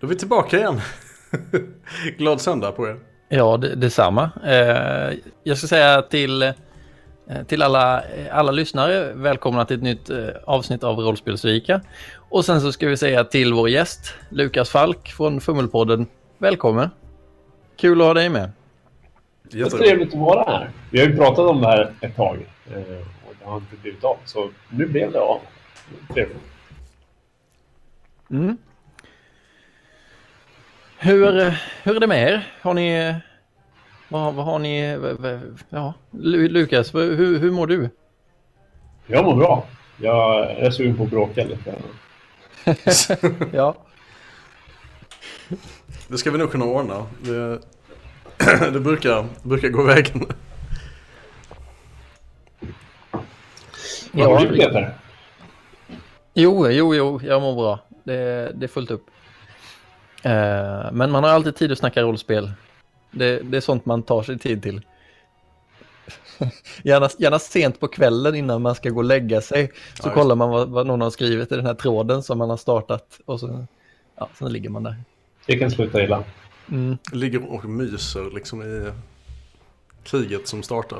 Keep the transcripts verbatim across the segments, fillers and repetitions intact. Då är vi tillbaka igen. Glad söndag på er. Ja, det, detsamma. Eh, jag ska säga till, eh, till alla, eh, alla lyssnare, välkomna till ett nytt eh, avsnitt av Rollspelsvika. Och sen så ska vi säga till vår gäst, Lukas Falk från Fummelpodden. Välkommen. Kul att ha dig med. Det är trevligt att vara här. Vi har ju pratat om det här ett tag eh, och det har inte blivit av. Så nu blev det av. Trevligt. Mm. Hur, hur är det med er? Har ni... Vad, vad har ni... Ja, Lukas, hur, hur mår du? Jag mår bra. Jag är sugen på att bråka lite. Ja. Det ska vi nog kunna ordna. Det, det brukar, brukar gå vägen. Vad har du, Peter? Jo, jo, jo. Jag mår bra. Det, det är fullt upp. Men man har alltid tid att snacka rollspel. Det, det är sånt man tar sig tid till. Gärna, gärna sent på kvällen innan man ska gå och lägga sig. Så ja, kollar man vad, vad någon har skrivit i den här tråden som man har startat. Och så ja, sen ligger man där. Det kan sluta illa. Mm. Ligger och myser liksom i kriget som startar.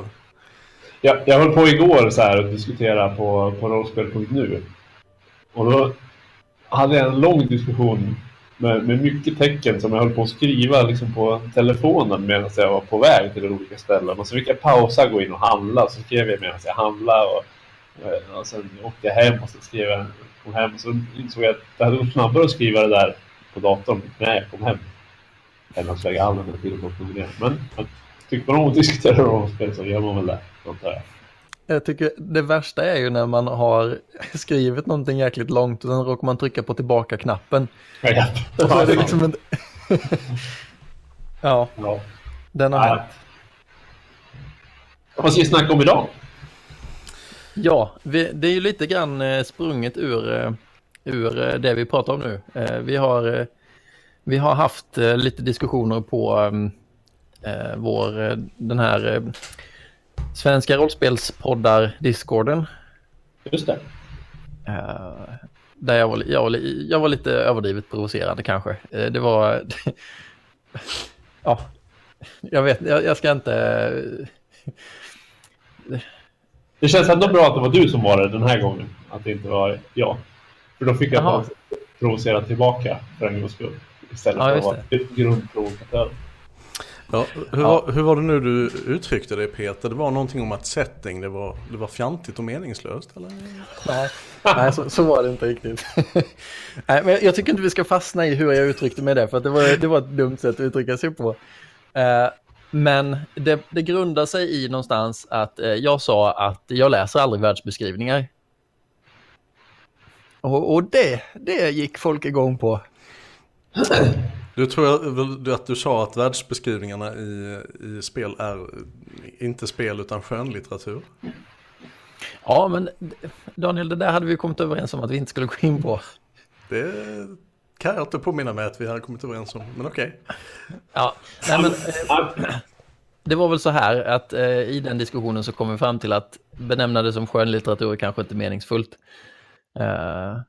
Ja, jag höll på igår så här och diskutera på, på rollspel punkt nu. Och då hade jag en lång diskussion Med, med mycket tecken som jag höll på att skriva liksom på telefonen medan jag var på väg till olika ställen. Och så fick jag pausa, gå in och handla. Så skrev jag medan jag handlade. Och, och sen åkte jag hem och så skrev jag kom hem. Och så insåg jag att det hade gått snabbare att skriva det där på datorn när jag kom hem. Eller att jag aldrig hade tid att kombinera. Men tycker man om att diskutera rollspel så gör man väl det. Jag. jag tycker det värsta är ju när man har skrivit någonting jäkligt långt och sen råkar man trycka på tillbaka-knappen. Ja, ja. Så är det liksom en... ja. ja, den har hänt. Vad ska vi snacka om idag? Ja, vi, det är ju lite grann sprunget ur, ur det vi pratar om nu. Vi har, vi har haft lite diskussioner på vår, den här... Svenska rollspelspoddar-discorden. Just det. Uh, där jag var, jag, var, jag var lite överdrivet provocerande kanske. Uh, det var... ja, jag vet, jag, jag ska inte... Det känns ändå bra att det var du som var det den här gången. Att det inte var jag. För då fick jag Aha. provocera tillbaka för en gångs skull. Istället ja, för att vara grundprovokatör. Ja, hur, ja. Var, hur var det nu du uttryckte det, Peter? Det var någonting om att setting, det var, det var fjantigt och meningslöst, eller? Nej, nej så, så var det inte riktigt. Nej, men jag tycker inte vi ska fastna i hur jag uttryckte mig där, för att det, var, det var ett dumt sätt att uttrycka sig på. Eh, men det, det grundar sig i någonstans att eh, jag sa att jag läser aldrig världsbeskrivningar. Och, och det, det gick folk igång på. Du tror att du sa att världsbeskrivningarna i, i spel är inte spel utan skönlitteratur? Ja, men Daniel, det där hade vi kommit överens om att vi inte skulle gå in på. Det kan jag inte påminna mig att vi hade kommit överens om, men okej. Okay. Ja, nej, men det var väl så här att i den diskussionen så kom vi fram till att benämna det som skönlitteratur är kanske inte meningsfullt. Uh...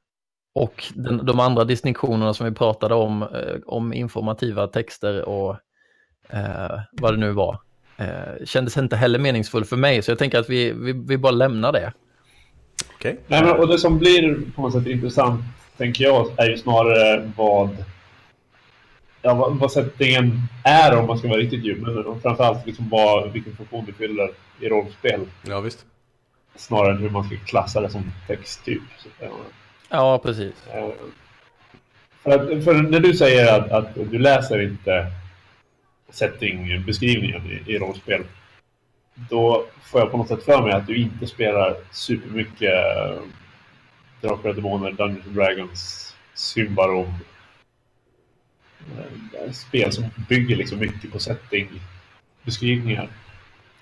Och den, de andra distinktionerna som vi pratade om, eh, om informativa texter och eh, vad det nu var, eh, kändes inte heller meningsfull för mig. Så jag tänker att vi, vi, vi bara lämnar det. Okay. Nej, men, och det som blir på något sätt intressant, tänker jag, är ju snarare vad, ja, vad, vad settingen är, om man ska vara riktigt djup. Och framförallt liksom vad, vilken funktion det fyller i rollspel. Ja, visst. Snarare än hur man ska klassa det som texttyp. Så, ja. Ja, precis. För, att, för när du säger att, att du läser inte settingbeskrivningen i, i rollspel, då får jag på något sätt för mig att du inte spelar supermycket Drakar, Demoner, Dungeons and Dragons, Symbaroum. Spel som bygger liksom mycket på setting-beskrivningar.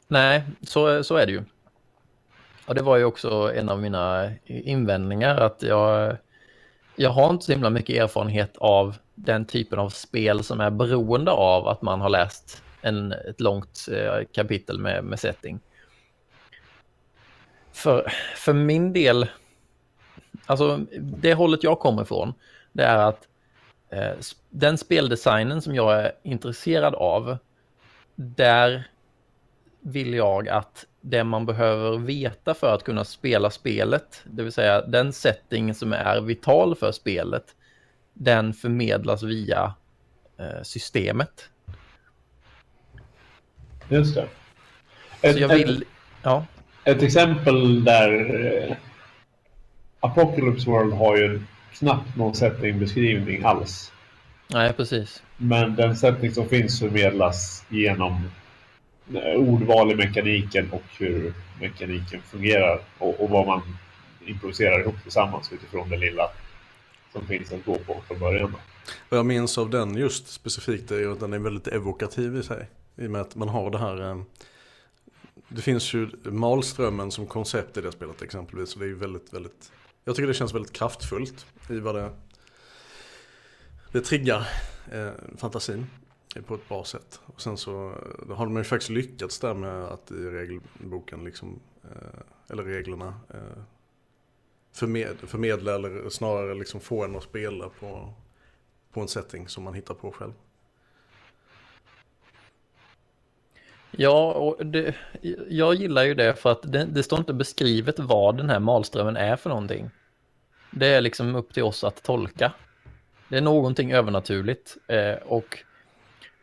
Nej, så, så är det ju. Och det var ju också en av mina invändningar att jag, jag har inte så himla mycket erfarenhet av den typen av spel som är beroende av att man har läst en, ett långt eh, kapitel med, med setting. För, för min del, alltså det hållet jag kommer ifrån, det är att eh, den speldesignen som jag är intresserad av, där vill jag att det man behöver veta för att kunna spela spelet, det vill säga den setting som är vital för spelet, den förmedlas via eh, systemet. Just det. Ett, jag vill, ett, ja. ett exempel där eh, Apocalypse World har ju knappt någon settingbeskrivning alls. Nej, precis. Men den setting som finns förmedlas genom ordval i mekaniken och hur mekaniken fungerar och, och vad man improviserar ihop tillsammans utifrån det lilla som finns att gå på från början. Vad jag minns av den just specifikt är att den är väldigt evokativ i sig, i och med att man har det här. Det finns ju Malströmmen som koncept i det spelet exempelvis, så det är ju väldigt, väldigt, jag tycker det känns väldigt kraftfullt i vad det det triggar eh, fantasin på ett bra sätt. Och sen så har man ju faktiskt lyckats där med att i regelboken liksom, eh, eller reglerna eh, förmed, förmedla eller snarare liksom få en att spela på, på en setting som man hittar på själv. Ja, och det, jag gillar ju det för att det, det står inte beskrivet vad den här Malströmmen är för någonting. Det är liksom upp till oss att tolka. Det är någonting övernaturligt eh, och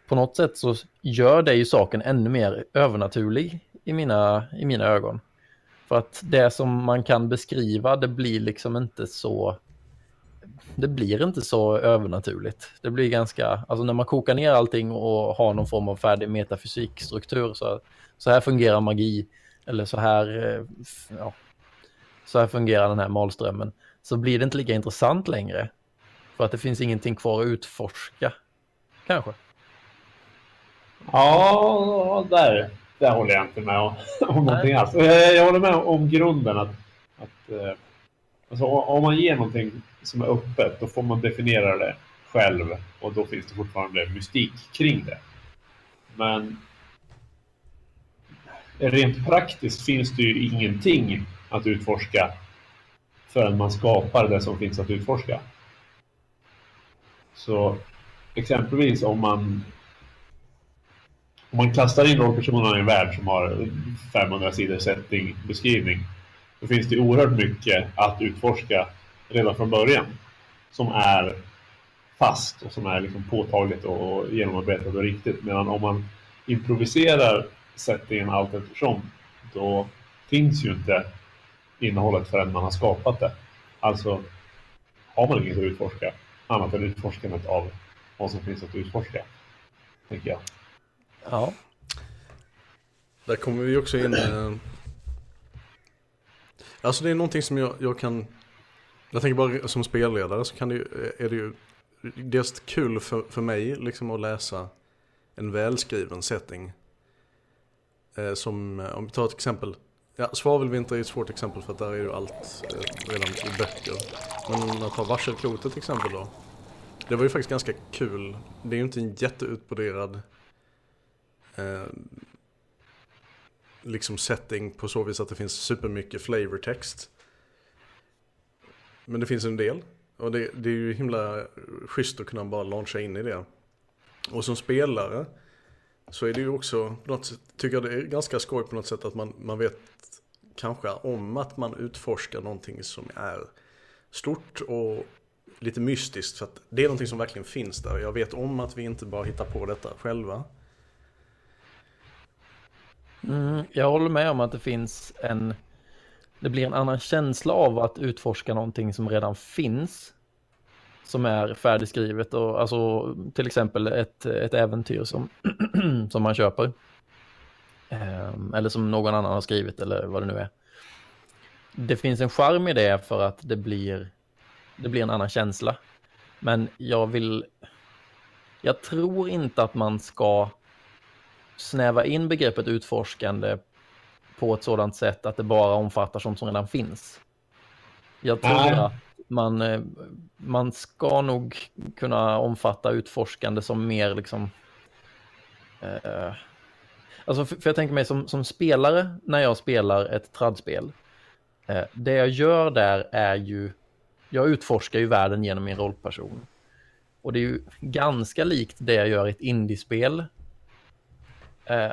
på något sätt så gör det ju saken ännu mer övernaturlig i mina, i mina ögon. För att det som man kan beskriva, det blir liksom inte så, det blir inte så övernaturligt. Det blir ganska, alltså när man kokar ner allting och har någon form av färdig metafysikstruktur, så, så här fungerar magi, eller så här, ja, så här fungerar den här Malströmmen, så blir det inte lika intressant längre. För att det finns ingenting kvar att utforska, kanske. Ja, där, där håller jag inte med om, om någonting alls. Jag håller med om grunden att, att alltså, om man ger någonting som är öppet, då får man definiera det själv och då finns det fortfarande mystik kring det. Men rent praktiskt finns det ju ingenting att utforska förrän man skapar det som finns att utforska. Så exempelvis om man Om man kastar in rollpersonerna i en värld som har femhundra sidor settingbeskrivning, då finns det oerhört mycket att utforska redan från början som är fast och som är liksom påtagligt och genomarbetat och riktigt. Medan om man improviserar settingen allt eftersom, då finns ju inte innehållet förrän man har skapat det. Alltså har man inget att utforska annat än utforskandet av vad som finns att utforska, tänker jag. Ja. Där kommer vi också in. Eh, alltså det är någonting som jag, jag kan. Jag tänker bara som spelledare så kan det ju, är det ju dels kul för, för mig liksom att läsa en välskriven setting. Eh, som om vi tar ett exempel. Ja, Svavelvinter är ett svårt exempel för att där är ju allt eh, redan i böcker. Men om man tar Varselklotet till exempel då. Det var ju faktiskt ganska kul. Det är ju inte en jätteutbroderad Eh, liksom setting på så vis att det finns supermycket flavortext, men det finns en del och det, det är ju himla schysst att kunna bara launcha in i det. Och som spelare så är det ju också på något sätt, tycker jag det är ganska skoj på något sätt att man, man vet kanske om att man utforskar någonting som är stort och lite mystiskt, för att det är någonting som verkligen finns där. Jag vet om att vi inte bara hittar på detta själva. Mm, jag håller med om att det finns en, det blir en annan känsla av att utforska någonting som redan finns, som är färdigskrivet, och alltså till exempel ett, ett äventyr som, som man köper Um, eller som någon annan har skrivit eller vad det nu är. Det finns en charm i det för att det blir, det blir en annan känsla. Men jag vill... Jag tror inte att man ska snäva in begreppet utforskande på ett sådant sätt att det bara omfattar sånt som redan finns. Jag tror Nej. att man, man ska nog kunna omfatta utforskande som mer liksom... Eh, alltså för, för jag tänker mig som, som spelare när jag spelar ett tradspel. Eh, det jag gör där är ju... Jag utforskar ju världen genom min rollperson. Och det är ju ganska likt det jag gör i ett indiespel. Eh,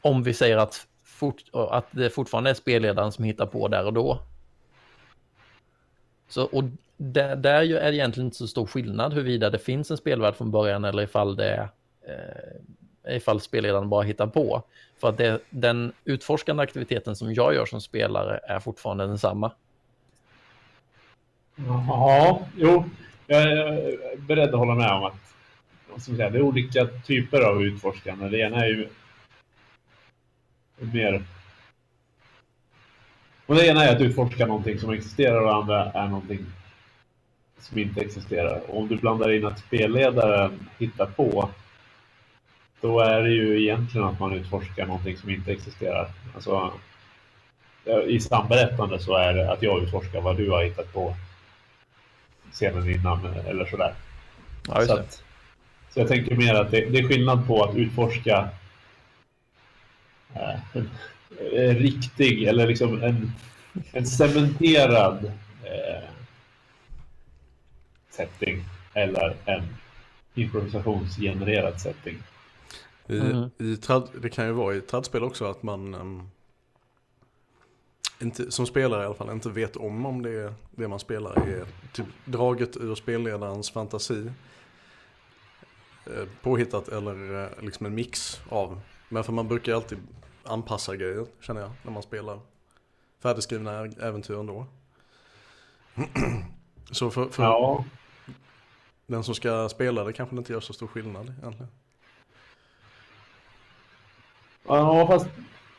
om vi säger att, fort, att det fortfarande är spelledaren som hittar på där och då. Så, och där, där är det egentligen inte så stor skillnad huruvida det finns en spelvärld från början eller ifall, det, eh, ifall spelledaren bara hittar på. För att det, den utforskande aktiviteten som jag gör som spelare är fortfarande densamma. Ja, jo. Jag är beredd att hålla med om att som säga, det är olika typer av utforskande. Det ena är ju mer... Och det ena är att utforska någonting som existerar och det andra är någonting som inte existerar. Och om du blandar in att spelledaren hittar på, då är det ju egentligen att man utforskar någonting som inte existerar. Alltså, i samberättande så är det att jag utforskar vad du har hittat på scenen innan eller sådär. Ja, just det. Så, att, så jag tänker mer att det, det är skillnad på att utforska eh, en riktig eller liksom en, en cementerad eh, setting eller en improvisationsgenererad setting. Mm. I, i trad, det kan ju vara i tradspel också att man um, inte, som spelare i alla fall inte vet om om det, det man spelar är typ draget ur spelledarens fantasi, eh, påhittat eller eh, liksom en mix av. Men för man brukar alltid anpassa grejer, känner jag, när man spelar färdigskrivna äventyr ändå. Så för, för ja. den som ska spela det kanske inte gör så stor skillnad egentligen. Ja, fast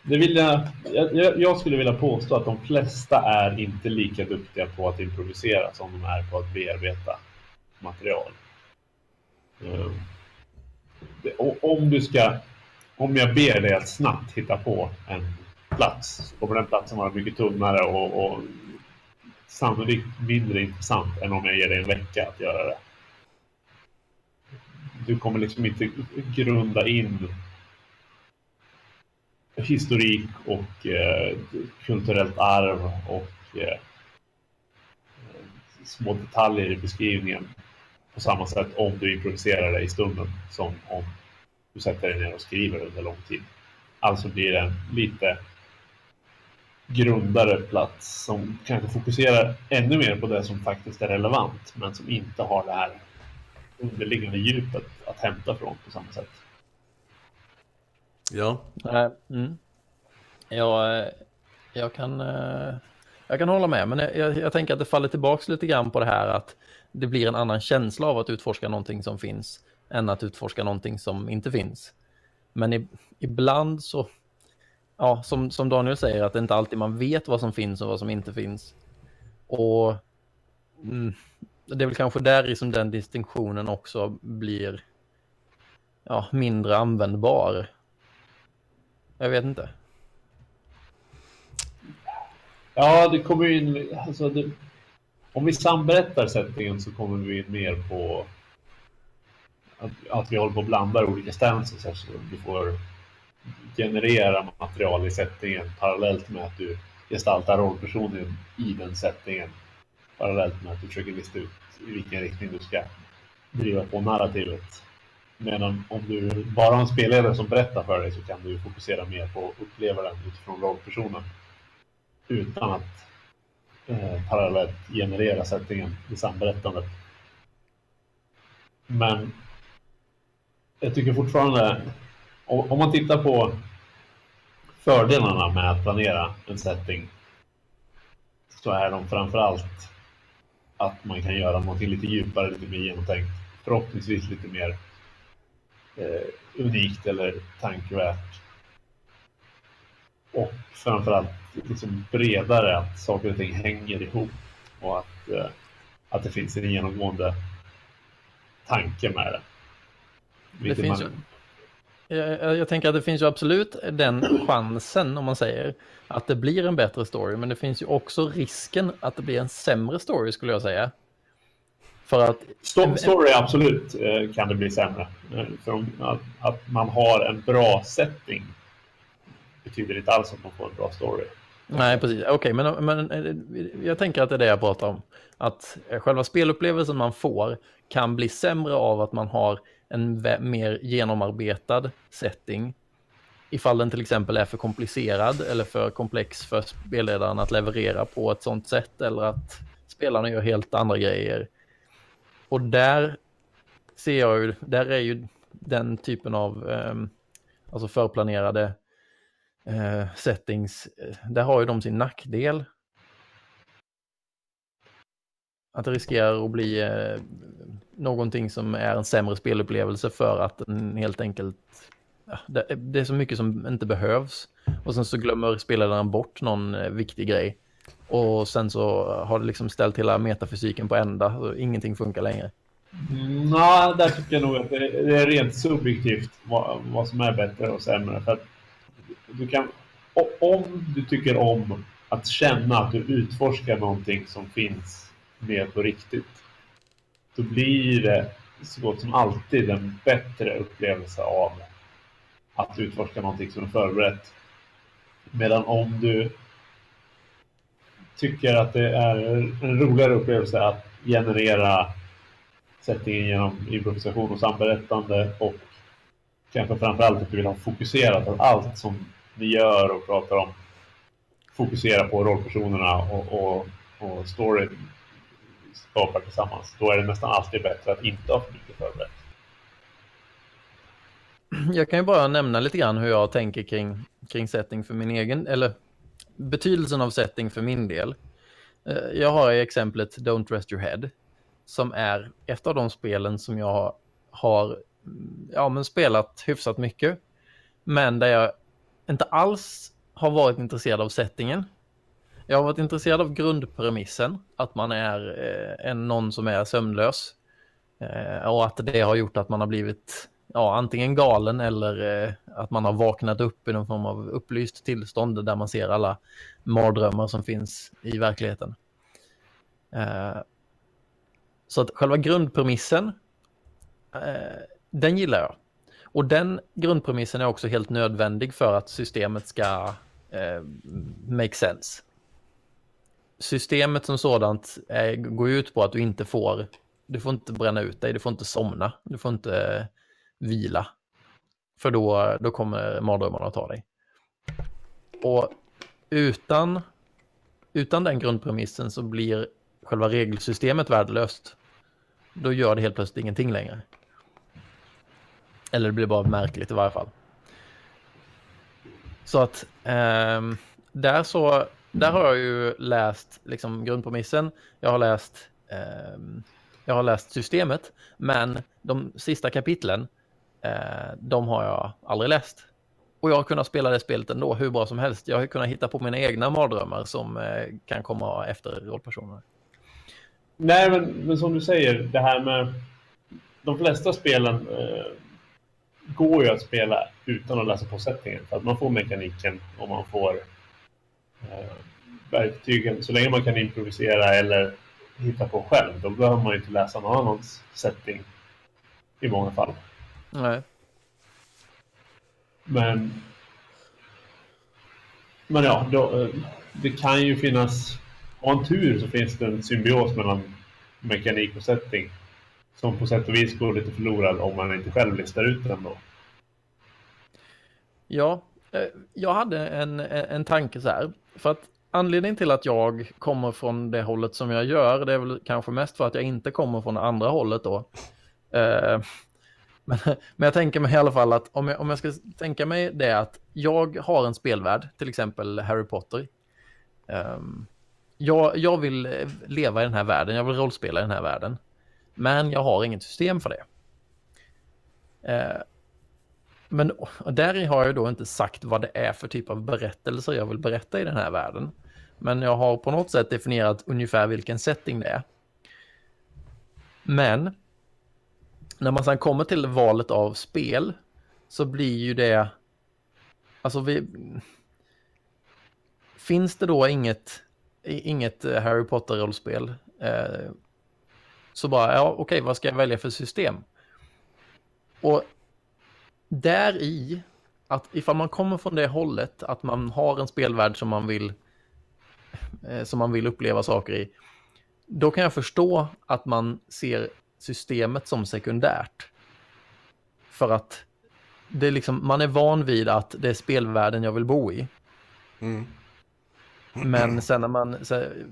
det vill jag, jag, jag skulle vilja påstå att de flesta är inte lika duktiga på att improvisera som de är på att bearbeta material. Mm. Och om du ska... Om jag ber dig att snabbt hitta på en plats, och på den platsen var det mycket tunnare och, och sannolikt mindre intressant än om jag ger dig en vecka att göra det. Du kommer liksom inte grunda in historik och eh, kulturellt arv och eh, små detaljer i beskrivningen på samma sätt om du improviserar det i stunden som om du sätter dig ner och skriver under lång tid. Alltså blir det en lite grundare plats som kanske fokuserar ännu mer på det som faktiskt är relevant, men som inte har det här underliggande djupet att hämta från på samma sätt. Ja. Mm. Ja, jag kan, jag kan hålla med, men jag, jag tänker att det faller tillbaka lite grann på det här att det blir en annan känsla av att utforska någonting som finns än att utforska någonting som inte finns. Men i, ibland så, ja, som, som Daniel säger, att det inte alltid man vet vad som finns och vad som inte finns. Och mm, det är väl kanske där som den distinktionen också blir, ja, mindre användbar. Jag vet inte. Ja, det kommer ju in, alltså det, om vi samberättar settingen så kommer vi in mer på Att, att vi håller på att blanda olika stances, så alltså du får generera material i sättningen parallellt med att du gestaltar rollpersonen i den sättningen, parallellt med att du försöker lista ut i vilken riktning du ska driva på narrativet. Medan om du bara har en spelledare som berättar för dig så kan du fokusera mer på att uppleva den utifrån rollpersonen utan att eh, parallellt generera sättningen i samberättandet. Men jag tycker fortfarande, om man tittar på fördelarna med att planera en setting, så är de framförallt att man kan göra något lite djupare, lite mer genomtänkt, förhoppningsvis lite mer eh, unikt eller tankevärt. och framförallt liksom bredare, att saker och ting hänger ihop och att, eh, att det finns en genomgående tanke med det. Vilket det finns man... ju... jag, jag tänker att det finns ju absolut den chansen, om man säger, att det blir en bättre story, men det finns ju också risken att det blir en sämre story, skulle jag säga. För att... story absolut kan det bli sämre. För att, att man har en bra setting betyder inte alls att man får en bra story. Nej, precis. Okej, okay, men, men jag tänker att det är det jag pratar om. Att själva spelupplevelsen man får kan bli sämre av att man har en mer genomarbetad setting. Ifall den till exempel är för komplicerad eller för komplex för spelledaren att leverera på ett sånt sätt, eller att spelarna gör helt andra grejer. Och där ser jag ju, där är ju den typen av eh, alltså förplanerade eh, settings, där har ju de sin nackdel. Att det riskerar att bli eh, någonting som är en sämre spelupplevelse för att den helt enkelt, ja, det, det är så mycket som inte behövs. Och sen så glömmer spelaren bort någon eh, viktig grej. Och sen så har det liksom ställt hela metafysiken på ända, så ingenting funkar längre. Mm, nej, där tycker jag nog att det, det är rent subjektivt vad, vad som är bättre och sämre. För att du kan, om du tycker om att känna att du utforskar någonting som finns mer på riktigt, då blir det så gott som alltid en bättre upplevelse av att utforska någonting som är förberett. Medan om du tycker att det är en roligare upplevelse att generera sättningen genom improvisation och samberättande, och kanske framförallt att du vill ha fokuserat att allt som ni gör och pratar om fokusera på rollpersonerna och, och, och story skapar tillsammans, då är det nästan alltid bättre att inte ha för mycket förberett. Jag kan ju bara nämna lite grann hur jag tänker kring, kring setting för min egen, eller betydelsen av setting för min del. Jag har i exemplet Don't Rest Your Head, som är ett av de spelen som jag har, ja, men spelat hyfsat mycket, men där jag inte alls har varit intresserad av settingen. Jag har varit intresserad av grundpremissen, att man är en, någon som är sömnlös, och att det har gjort att man har blivit, ja, antingen galen eller eh, att man har vaknat upp i någon form av upplyst tillstånd där man ser alla mardrömmar som finns i verkligheten. Eh, så att själva grundpremissen, eh, den gillar jag. Och den grundpremissen är också helt nödvändig för att systemet ska eh, make sense. Systemet som sådant är, går ut på att du inte får, du får inte bränna ut dig, du får inte somna, du får inte vila, för då, då kommer mardrömmarna att ta dig. Och utan utan den grundpremissen så blir själva regelsystemet värdelöst. Då gör det helt plötsligt ingenting längre. Eller det blir bara märkligt i varje fall. Så att eh, där så där har jag ju läst liksom grundpremissen. Jag har läst eh, jag har läst systemet, men de sista kapitlen de har jag aldrig läst. Och jag har kunnat spela det spelet ändå hur bra som helst. Jag har kunnat hitta på mina egna mardrömmar som kan komma efter rollpersoner. Nej, men, men som du säger, det här med de flesta spelen eh, går ju att spela utan att läsa på sättningen. För att man får mekaniken och man får eh, verktygen. Så länge man kan improvisera eller hitta på själv, då behöver man ju inte läsa någon annans setting i många fall. Nej. Men Men ja, då, det kan ju finnas, om en tur så finns det en symbios mellan mekanik och setting som på sätt och vis går lite förlorad om man inte själv listar ut den då. Ja, jag hade en, en tanke så här. För att anledningen till att jag kommer från det hållet som jag gör, det är väl kanske mest för att jag inte kommer från det andra hållet då. Eh, Men, men jag tänker mig i alla fall att om jag, om jag ska tänka mig det, att jag har en spelvärld, till exempel Harry Potter. Um, jag, jag vill leva i den här världen, jag vill rollspela i den här världen. Men jag har inget system för det. Uh, Men där har jag då inte sagt vad det är för typ av berättelser jag vill berätta i den här världen. Men jag har på något sätt definierat ungefär vilken setting det är. Men när man sedan kommer till valet av spel så blir ju det... Alltså vi... Finns det då inget, inget Harry Potter-rollspel eh, så bara, ja okej, okay, vad ska jag välja för system? Och där i att ifall man kommer från det hållet att man har en spelvärld som man vill eh, som man vill uppleva saker i, då kan jag förstå att man ser systemet som sekundärt. För att det är liksom, man är van vid att det är spelvärlden jag vill bo i. Mm. Men sen när man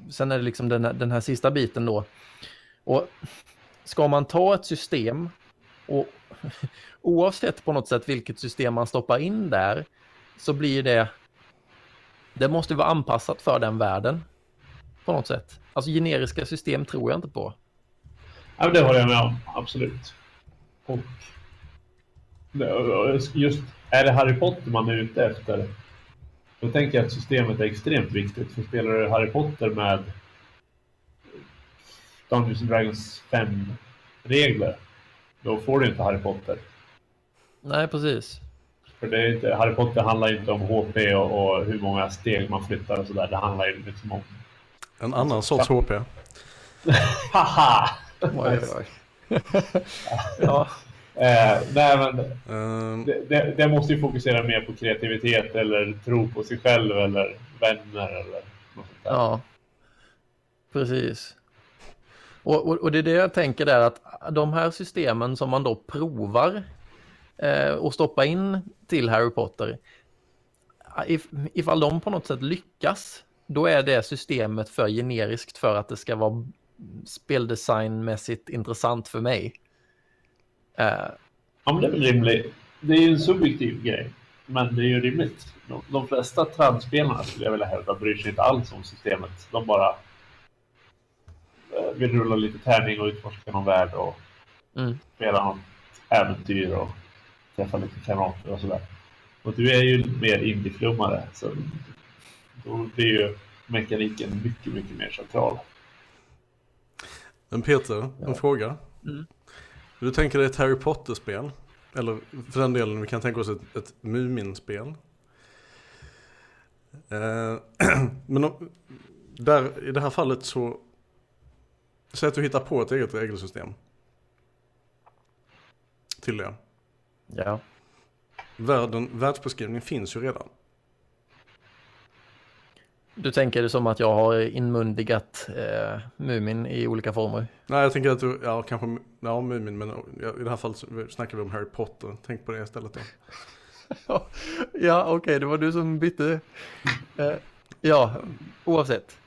sen är det liksom den här, den här sista biten då. Och ska man ta ett system och oavsett på något sätt vilket system man stoppar in där så blir det det måste vara anpassat för den världen på något sätt. Alltså generiska system tror jag inte på. Ja, det håller jag med om, absolut. Och just är det Harry Potter man är ute efter? Då tänker jag att systemet är extremt viktigt. För spelar du Harry Potter med Dungeons and Dragons fem-regler, då får du inte Harry Potter. Nej, precis. För det är inte, Harry Potter handlar inte om H P och, och hur många steg man flyttar och sådär. Det handlar ju liksom om... En annan sorts H P. Haha! Ja. Eh, nej, men um... det, det, det måste ju fokusera mer på kreativitet eller tro på sig själv eller vänner eller något sånt där. Ja, precis. Och, och, och det är det jag tänker där, att de här systemen som man då provar eh, och stoppar in till Harry Potter, if, ifall de på något sätt lyckas, då är det systemet för generiskt för att det ska vara speldesignmässigt intressant för mig. Uh, ja, men det är väl rimligt. Det är ju en subjektiv grej, men det är ju rimligt. De, de flesta transspelarna skulle jag vilja hävda bryr sig inte alls om systemet. De bara uh, vill rulla lite tärning och utforska någon värld och mm. spela något äventyr och träffa lite kamrater och sådär. Och du är ju mer indieflummare, så då blir ju mekaniken mycket, mycket mer central. Men Peter, en ja. fråga. Mm. Du tänker dig ett Harry Potter-spel, eller för den delen vi kan tänka oss ett, ett Mumin-spel. Eh, men om, där, i det här fallet så säg att du hittar på ett eget regelsystem till det. Ja. Världen, världsbeskrivningen finns ju redan. Du tänker det som att jag har inmundigat eh, Mumin i olika former? Nej, jag tänker att du, ja kanske, ja Mumin, men ja, i det här fallet snackar vi om Harry Potter. Tänk på det istället då. Ja, okej, okay, det var du som bytte. Eh, ja, oavsett.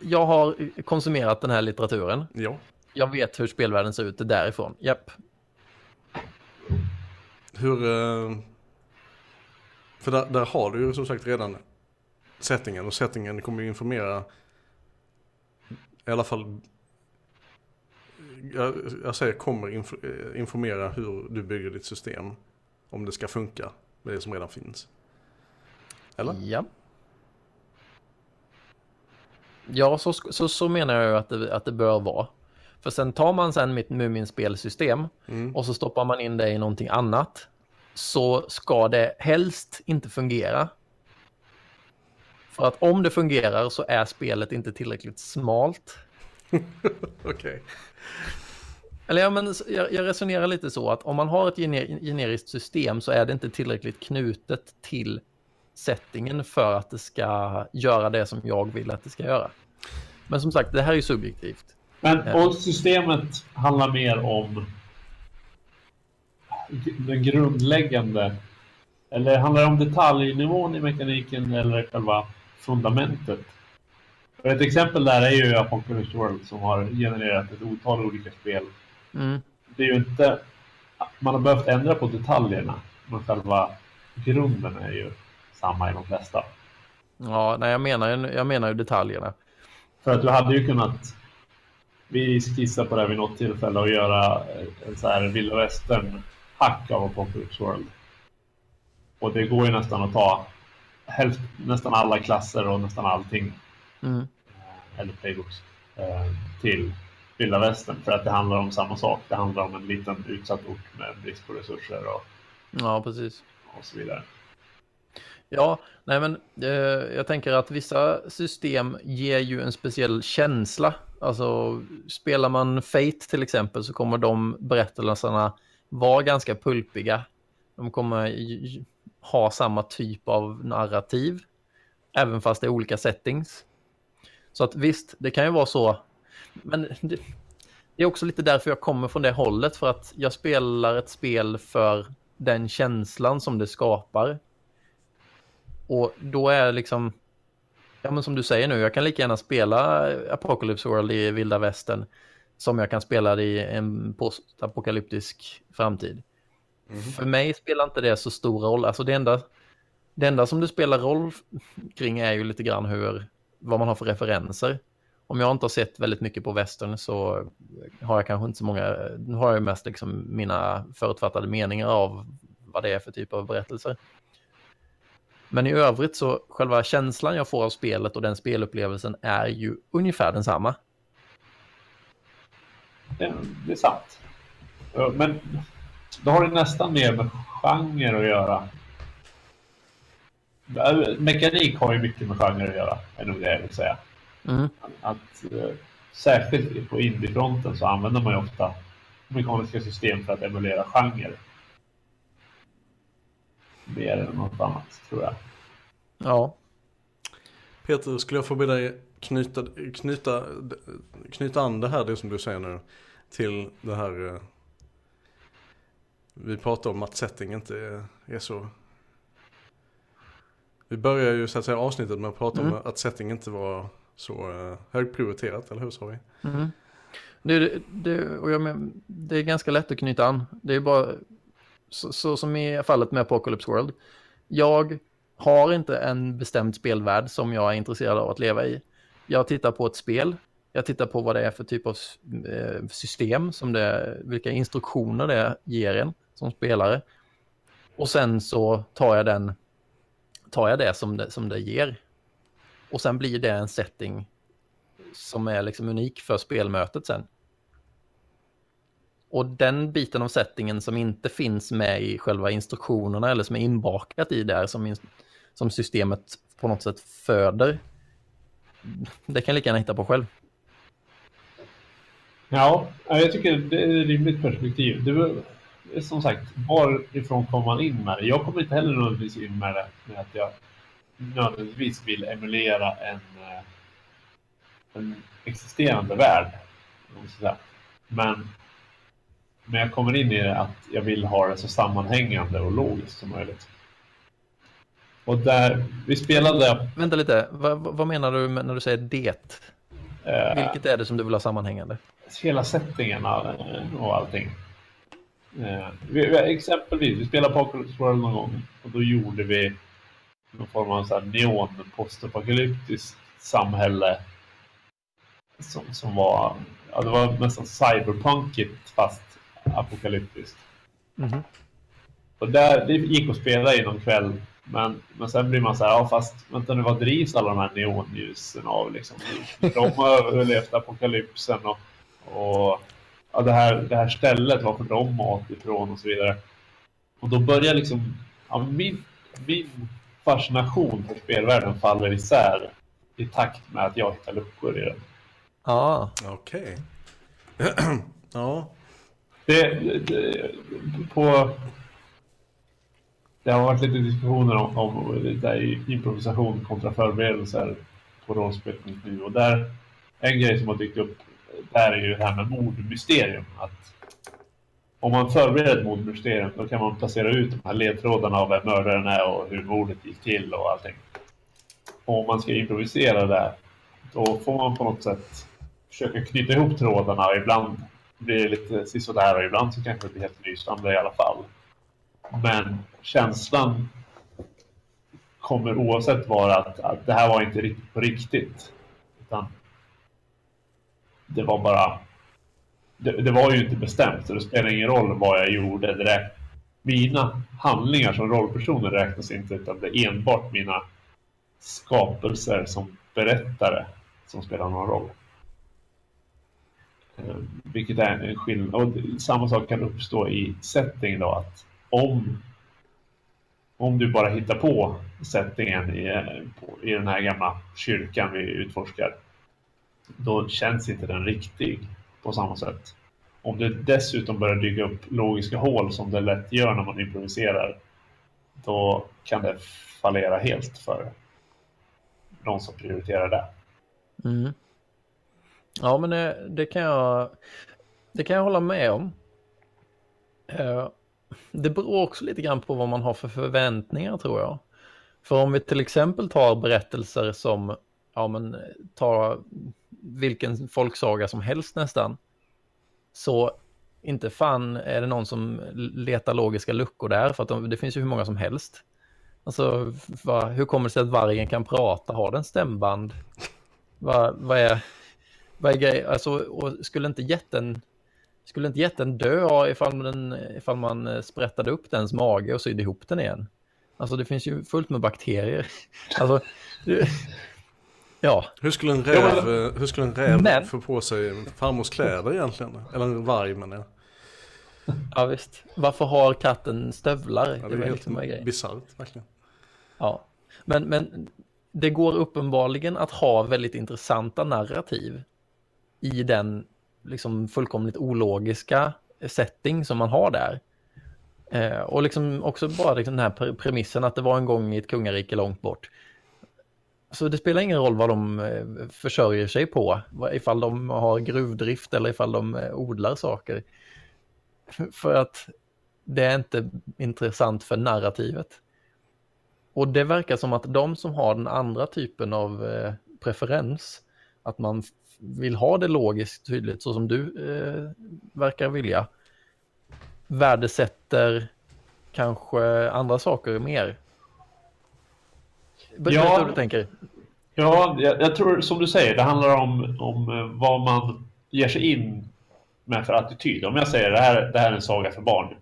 Jag har konsumerat den här litteraturen. Ja. Jag vet hur spelvärlden ser ut därifrån, japp. Hur... Eh... För där, där har du ju som sagt redan settingen. Och settingen kommer ju informera i alla fall jag, jag säger kommer inf, informera hur du bygger ditt system. Om det ska funka med det som redan finns. Eller? Ja. Ja, så, så, så menar jag att det, att det bör vara. För sen tar man sen mitt Mumin-spelsystem mm. och så stoppar man in det i någonting annat. Så ska det helst inte fungera. För att om det fungerar så är spelet inte tillräckligt smalt. Okej. Eller ja, men jag, jag resonerar lite så att om man har ett gener- generiskt system så är det inte tillräckligt knutet till settingen för att det ska göra det som jag vill att det ska göra. Men som sagt, det här är ju subjektivt. Men och systemet handlar mer om den grundläggande, eller handlar det om detaljnivån i mekaniken eller själva fundamentet? Och ett exempel där är ju Apocalypse World som har genererat ett otal olika spel. Mm. Det är ju inte man har behövt ändra på detaljerna, men själva grunden är ju samma i de flesta. Ja, nej, jag menar jag menar ju detaljerna. För att du hade ju kunnat vi skissade på det vid något tillfälle och göra en så här Vilda Västern hack av Apocalypse World. Och det går ju nästan att ta helst, nästan alla klasser och nästan allting. Mm. Eller playbooks till Vilda Västern, för att det handlar om samma sak. Det handlar om en liten utsatt ort med brist på resurser och, ja, precis. Och så vidare. Ja, nej men eh, jag tänker att vissa system ger ju en speciell känsla. Alltså spelar man Fate till exempel, så kommer de berättelserna vara ganska pulpiga. De kommer ha samma typ av narrativ, även fast det är olika settings. Så att visst, det kan ju vara så. Men det är också lite därför jag kommer från det hållet, för att jag spelar ett spel för den känslan som det skapar. Och då är liksom, ja men som du säger nu, jag kan lika gärna spela Apocalypse World i Vilda Västern som jag kan spela det i en postapokalyptisk framtid. Mm. För mig spelar inte det så stor roll. Alltså det enda, det enda som det spelar roll kring är ju lite grann hur, vad man har för referenser. Om jag inte har sett väldigt mycket på västern, så har jag kanske inte så många, har jag mest liksom mina förutfattade meningar av vad det är för typ av berättelser. Men i övrigt så själva känslan jag får av spelet och den spelupplevelsen är ju ungefär densamma. Ja, det är sant. Men då har det nästan mer med genre att göra. Mekanik har ju mycket med genre att göra, är nog det jag vill säga. Mm. Att, eh, särskilt på indiefronten så använder man ju ofta mekaniska system för att emulera genre. Mer än något annat, tror jag. Ja. Peter, skulle jag få be dig knyta, knyta, knyta an det här, det som du säger nu, till det här eh, vi pratar om att setting inte är, är så. Vi börjar ju så att säga avsnittet med att prata mm. om att setting inte var så högprioriterat, eller hur sa vi? Mm. Det, det, och jag men, det är ganska lätt att knyta an. Det är bara så, så som i fallet med Apocalypse World. Jag har inte en bestämd spelvärld som jag är intresserad av att leva i. Jag tittar på ett spel. Jag tittar på vad det är för typ av system, som det, vilka instruktioner det ger en som spelare. Och sen så tar jag, den, tar jag det, som det som det ger. Och sen blir det en setting som är liksom unik för spelmötet sen. Och den biten av settingen som inte finns med i själva instruktionerna, eller som är inbakat i där, som, som systemet på något sätt föder, det kan jag lika gärna hitta på själv. Ja, jag tycker det är ett rimligt perspektiv. Det är som sagt, varifrån kommer man in med det? Jag kommer inte heller nödvändigtvis in med det med att jag nödvändigtvis vill emulera en, en existerande värld. Men när jag kommer in i det, att jag vill ha det så sammanhängande och logiskt som möjligt. Och där vi spelade... Vänta lite, vad, vad menar du när du säger det? Äh, Vilket är det som du vill ha sammanhängande? Hela settingen och allting. Äh, vi, exempelvis, vi spelade Apocalypse World någon gång, och då gjorde vi någon form av så här neon-postapokalyptiskt samhälle som, som var, ja, det var nästan cyberpunkigt fast apokalyptiskt. Mm-hmm. Och där, det gick att spela i någon kväll, men, men sen blir man så här, ja fast vänta nu, vad drivs alla de här neonljusen av liksom? De har överlevt apokalypsen och, och ja, det, här, det här stället var för dem mat ifrån och så vidare. Och då börjar liksom, ja, min, min fascination för spelvärlden faller isär i takt med att jag hittar luckor i den. Ja, ah. Okej. Okay. Ja. Det, det, på, det har varit lite diskussioner om, om det där improvisation kontra förberedelser på rollspel punkt nu. Och där, en grej som har dykt upp där är ju det här med mordmysterium. Att om man förbereder ett mordmysterium, då kan man placera ut de här ledtrådarna av vem mördaren är och hur mordet gick till och allting. Och om man ska improvisera där, då får man på något sätt försöka knyta ihop trådarna, och ibland blir det lite sisådär och ibland så kanske det blir helt lysande i alla fall. Men känslan kommer oavsett vara att, att det här var inte riktigt på riktigt, utan det var bara... Det, det var ju inte bestämt, så det spelar ingen roll vad jag gjorde direkt. mina handlingar som rollpersoner räknas inte, utan det är enbart mina skapelser som berättare som spelar någon roll. Vilket är en skillnad. Och samma sak kan uppstå i setting då, att om om du bara hittar på settingen i, på, i den här gamla kyrkan vi utforskar, då känns inte den riktig på samma sätt. Om det dessutom börjar dyka upp logiska hål som det lätt gör när man improviserar, då kan det fallera helt för någon som prioriterar det. Mm. Ja, men det, det kan jag det kan jag hålla med om. Det beror också lite grann på vad man har för förväntningar, tror jag. För om vi till exempel tar berättelser som, ja men ta vilken folksaga som helst nästan, så inte fan är det någon som letar logiska luckor där, för att de, det finns ju hur många som helst. Alltså, va, hur kommer det sig att vargen kan prata? Har den stämband? Vad va är... Alltså, och skulle inte jätten skulle inte jätten dö ifall, den, ifall man sprättade upp dens mage och sydde ihop den igen? Alltså, det finns ju fullt med bakterier. Alltså, det, ja. Hur skulle en räv, hur skulle en räv men, få på sig farmors kläder egentligen? Eller en varg, men ja. Ja, visst. Varför har katten stövlar? Ja, det, det är helt liksom bisarrt, verkligen. Ja, men, men det går uppenbarligen att ha väldigt intressanta narrativ i den liksom fullkomligt ologiska setting som man har där. Eh, och liksom också bara liksom den här premissen att det var en gång i ett kungarike långt bort. Så det spelar ingen roll vad de försörjer sig på, ifall de har gruvdrift eller ifall de odlar saker. För att det är inte intressant för narrativet. Och det verkar som att de som har den andra typen av eh, preferens, att man vill ha det logiskt tydligt så som du eh, verkar vilja, värdesätter kanske andra saker mer. Berätta ja, vad du tänker. Ja, jag, jag tror som du säger, det handlar om, om vad man ger sig in med för attityd. Om jag säger det här, det här är en saga för barn,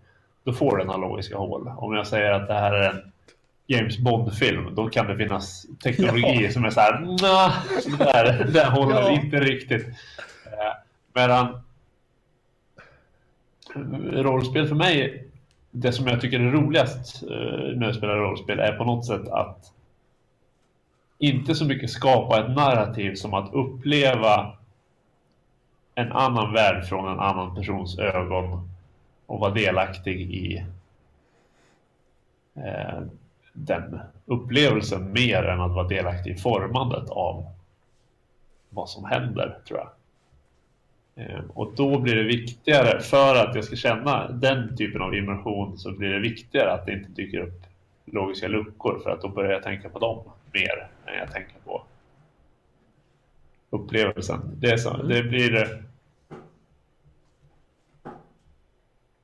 då får den här logiska hål. Om jag säger att det här är en James Bond-film, då kan det finnas teknologi ja. som är så här, nah, det där, det där håller ja. inte riktigt. Medan rollspel för mig, det som jag tycker är roligast när jag spelar rollspel, är på något sätt att inte så mycket skapa ett narrativ som att uppleva en annan värld från en annan persons ögon och vara delaktig i eh, den upplevelsen mer än att vara delaktig i formandet av vad som händer, tror jag. Eh, och då blir det viktigare, för att jag ska känna den typen av immersion, så blir det viktigare att det inte dyker upp logiska luckor, för att då börjar jag tänka på dem mer än jag tänker på upplevelsen. Det är så, det blir...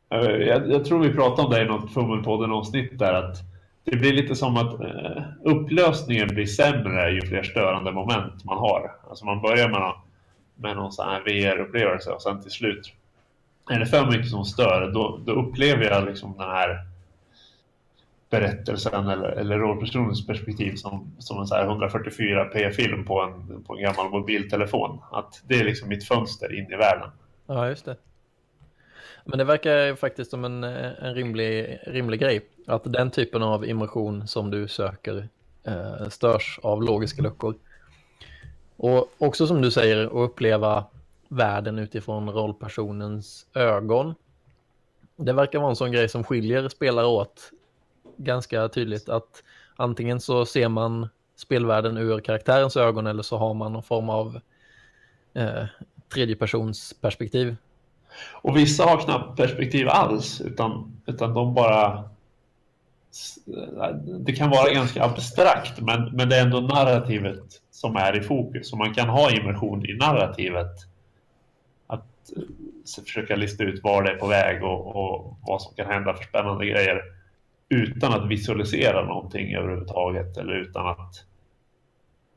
Jag, jag tror vi pratade om det i något Fummelpodden avsnitt där, att det blir lite som att eh, upplösningen blir sämre ju fler störande moment man har. Alltså man börjar med någon, med någon sån här V R-upplevelse, och sen till slut är det för mycket som stör. Då, då upplever jag liksom den här berättelsen eller, eller rollpersonens perspektiv som, som en så här hundrafyrtiofyra p-film på en, på en gammal mobiltelefon. Att det är liksom mitt fönster in i världen. Ja, just det. Men det verkar faktiskt som en, en rimlig, rimlig grej, att den typen av immersion som du söker eh, störs av logiska luckor. Och också som du säger, att uppleva världen utifrån rollpersonens ögon. Det verkar vara en sån grej som skiljer spelare åt ganska tydligt, att antingen så ser man spelvärlden ur karaktärens ögon, eller så har man någon form av eh, tredjepersonsperspektiv. Och vissa har knappt perspektiv alls, utan, utan de bara... Det kan vara ganska abstrakt, men, men det är ändå narrativet som är i fokus. Så man kan ha immersion i narrativet, att försöka lista ut var det är på väg och, och vad som kan hända för spännande grejer, utan att visualisera någonting överhuvudtaget, eller utan att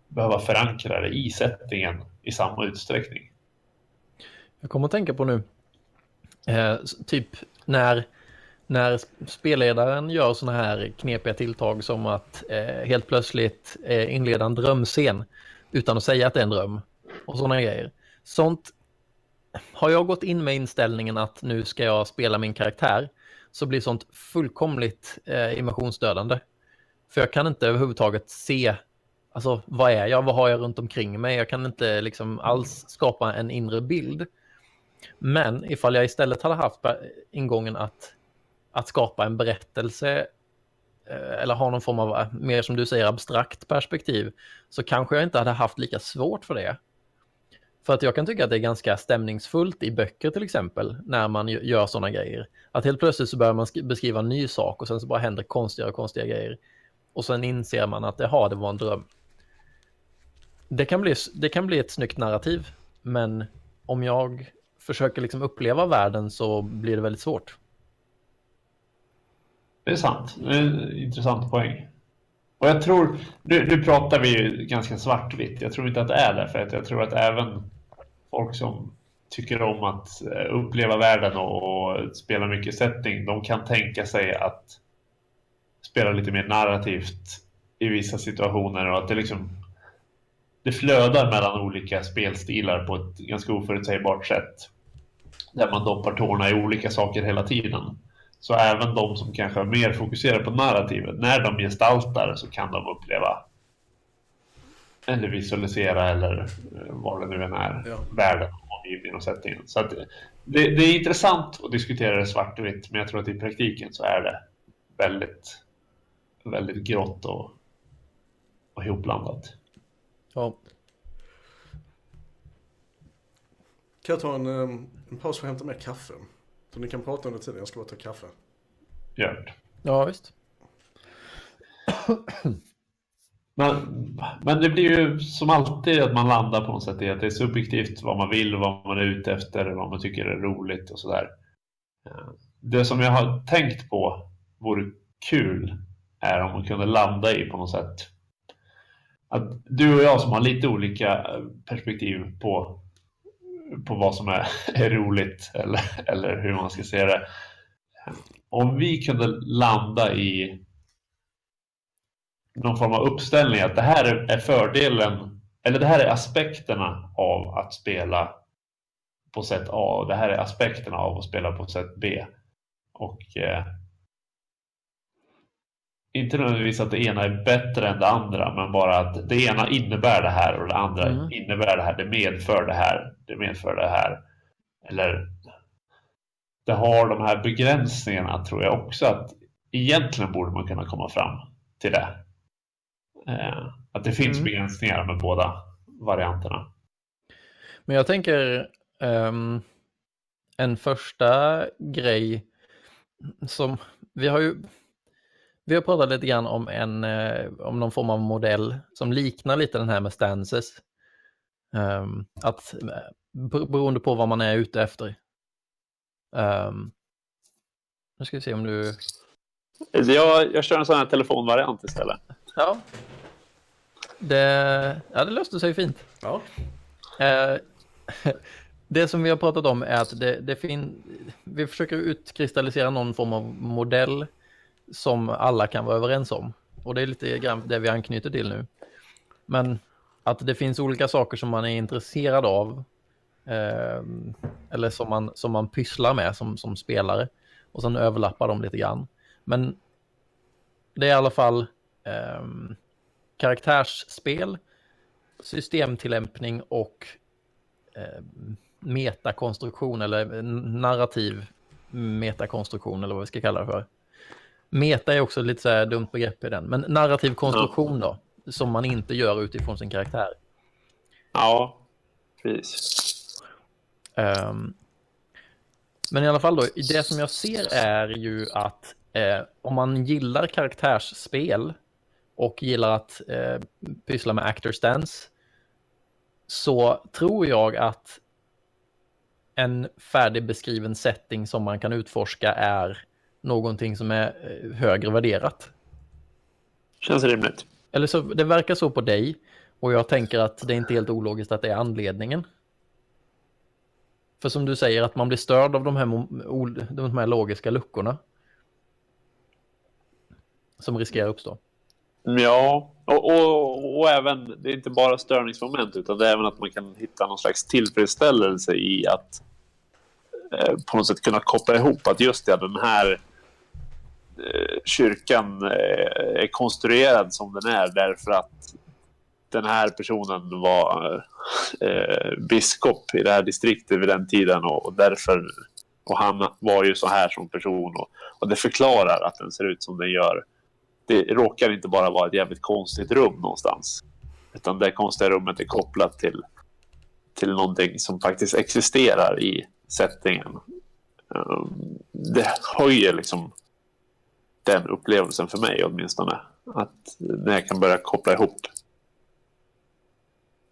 behöva förankra det i sättningen i samma utsträckning. Jag kommer att tänka på nu eh, typ när när spelledaren gör sådana här knepiga tilltag som att eh, helt plötsligt eh, inleda en drömscen utan att säga att det är en dröm och sådana grejer. Sånt har jag gått in med inställningen att nu ska jag spela min karaktär, så blir sånt fullkomligt eh, emotionsdödande. För jag kan inte överhuvudtaget se, alltså vad är jag, vad har jag runt omkring mig? Jag kan inte liksom alls skapa en inre bild. Men ifall jag istället hade haft ingången att, att skapa en berättelse eller ha någon form av, mer som du säger, abstrakt perspektiv, så kanske jag inte hade haft lika svårt för det. För att jag kan tycka att det är ganska stämningsfullt i böcker till exempel, när man gör sådana grejer. Att helt plötsligt så börjar man beskriva en ny sak och sen så bara händer konstiga och konstiga grejer. Och sen inser man att jaha, det var en dröm. Det kan bli, det kan bli ett snyggt narrativ, men om jag försöker liksom uppleva världen så blir det väldigt svårt. Det är sant. Det är en intressant poäng. Och jag tror, nu pratar vi ju ganska svartvitt. Jag tror inte att det är därför att jag tror att även folk som tycker om att uppleva världen och spela mycket setting, de kan tänka sig att spela lite mer narrativt i vissa situationer och att det liksom det flödar mellan olika spelstilar på ett ganska oförutsägbart sätt, där man doppar tårna i olika saker hela tiden. Så även de som kanske är mer fokuserade på narrativet, när de gestaltar så kan de uppleva eller visualisera eller vad det nu än är, ja. Världen och sättningen. Så att det, det är intressant att diskutera det svart och vitt, men jag tror att i praktiken så är det väldigt väldigt grått och, och ihopblandat. Ja. Kan jag ta en, en paus för att hämta mer kaffe? Så ni kan prata under tiden, jag ska bara ta kaffe. Gör det. Ja, visst. Men, men det blir ju som alltid att man landar på något sätt i att det är subjektivt vad man vill, vad man är ute efter, vad man tycker är roligt och sådär. Det som jag har tänkt på vore kul är om man kunde landa i på något sätt att du och jag som har lite olika perspektiv på på vad som är, är roligt eller, eller hur man ska se det, om vi kunde landa i någon form av uppställning att det här är fördelen eller det här är aspekterna av att spela på sätt A och det här är aspekterna av att spela på sätt B och eh, inte nödvändigtvis att det ena är bättre än det andra, men bara att det ena innebär det här och det andra mm. innebär det här, det medför det här, det medför det här. Eller det har de här begränsningarna, tror jag också att egentligen borde man kunna komma fram till det. Eh, att det finns mm. begränsningar med båda varianterna. Men jag tänker um, en första grej som vi har ju Vi har pratat lite grann om, en, om någon form av modell som liknar lite den här med stances. Um, att, beroende på vad man är ute efter. Um, nu ska vi se om du... Jag, jag kör en sån här telefonvariant istället. Ja, det, ja, det löste sig fint. Ja. Uh, det som vi har pratat om är att det, det fin- vi försöker utkristallisera någon form av modell som alla kan vara överens om. Och det är lite grann det vi anknyter till nu. Men att det finns olika saker som man är intresserad av. Eh, eller som man, som man pysslar med som, som spelare. Och sen överlappar de lite grann. Men det är i alla fall eh, karaktärsspel, systemtillämpning och eh, metakonstruktion eller narrativ metakonstruktion eller vad vi ska kalla det för. Meta är också lite så här dumt begrepp i den. Men narrativ konstruktion då, som man inte gör utifrån sin karaktär. Ja, precis. Um, men i alla fall då, det som jag ser är ju att eh, om man gillar karaktärsspel och gillar att eh, pyssla med actor stance, så tror jag att en färdigbeskriven setting som man kan utforska är någonting som är högre värderat. Känns rimligt. Eller så, det verkar så på dig. Och jag tänker att det är inte helt ologiskt att det är anledningen. För som du säger, att man blir störd av de här, de här logiska luckorna. som riskerar uppstå. Ja, och, och, och även, det är inte bara störningsmoment utan det är även att man kan hitta någon slags tillfredsställelse i att eh, på något sätt kunna koppla ihop att just ja, den här eh, kyrkan eh, är konstruerad som den är därför att den här personen var eh, biskop i det här distriktet vid den tiden och, och därför och han var ju så här som person och, och det förklarar att den ser ut som den gör. Det råkar inte bara vara ett jävligt konstigt rum någonstans, utan det konstiga rummet är kopplat till, till någonting som faktiskt existerar i settingen. Det höjer liksom den upplevelsen för mig åtminstone, att när jag kan börja koppla ihop.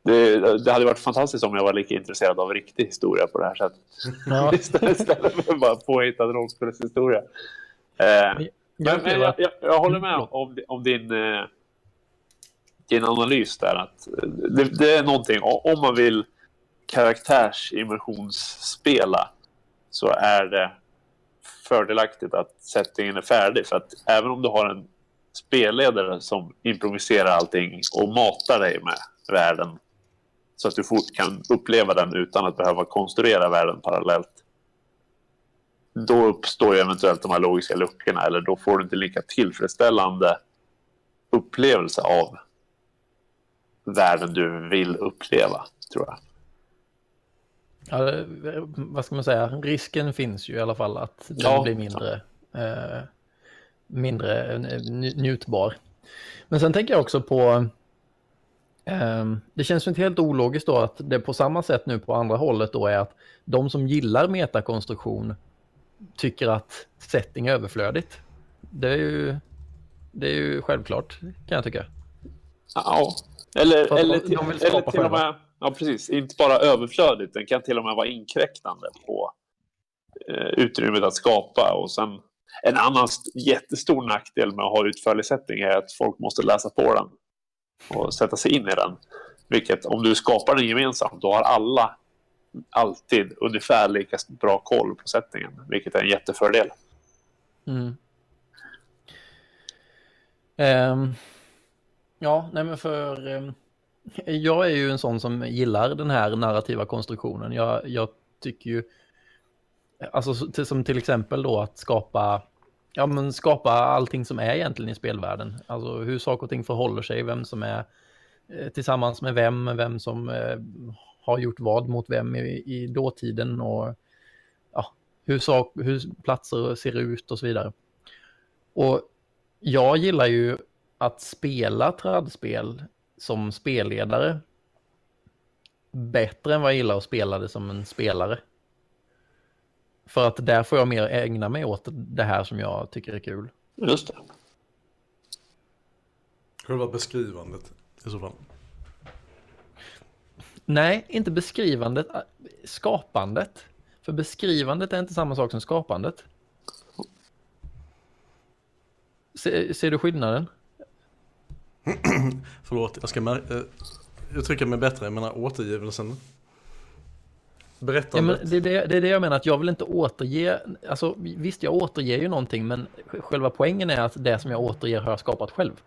Det, det hade varit fantastiskt om jag var lika intresserad av riktig historia på det här sättet. Ja. Istället för bara påhittad rollspelshistoria. Eh, Men, men jag, jag, jag håller med om, om din, eh, din analys där att det, det är någonting, om man vill karaktärsimmersionsspela så är det fördelaktigt att settingen är färdig, för att även om du har en spelledare som improviserar allting och matar dig med världen så att du fort kan uppleva den utan att behöva konstruera världen parallellt, då uppstår ju eventuellt de här logiska luckorna, eller då får du inte lika tillfredsställande upplevelse av världen du vill uppleva, tror jag. Ja, vad ska man säga? Risken finns ju i alla fall att den ja, blir mindre, ja. eh, mindre njutbar. Men sen tänker jag också på... Det känns ju inte helt ologiskt då att det på samma sätt nu på andra hållet då är att de som gillar metakonstruktion tycker att setting är överflödigt. Det är ju, det är ju självklart, kan jag tycka. Ja, eller, eller, till, eller till och med, ja, precis, inte bara överflödigt, den kan till och med vara inkräktande på eh, utrymmet att skapa. Och sen en annan jättestor nackdel med att ha utförlig setting är att folk måste läsa på den och sätta sig in i den, vilket om du skapar den gemensamt då har alla alltid ungefär lika bra koll på sättningen, vilket är en jättefördel. Mm. Um, ja, nej men för um, jag är ju en sån som gillar den här narrativa konstruktionen. Jag, jag tycker ju alltså till, som till exempel då att skapa Ja, men skapa allting som är egentligen i spelvärlden. Alltså hur saker och ting förhåller sig, vem som är eh, tillsammans med vem, vem som eh, har gjort vad mot vem i, i dåtiden och ja, hur, sak, hur platser ser ut och så vidare. Och jag gillar ju att spela trädspel som spelledare bättre än vad jag gillar att spela det som en spelare. För att där får jag mer ägna mig åt det här som jag tycker är kul. Just det. Själva beskrivandet i så fall. Nej, inte beskrivandet. Skapandet. För beskrivandet är inte samma sak som skapandet. Se, ser du skillnaden? Förlåt, jag ska mär- uttrycka mig bättre. Jag menar återgivelsen. Ja, men det, är det, det är det jag menar, att jag vill inte återge, alltså visst jag återger ju någonting, men själva poängen är att det som jag återger har jag skapat själv.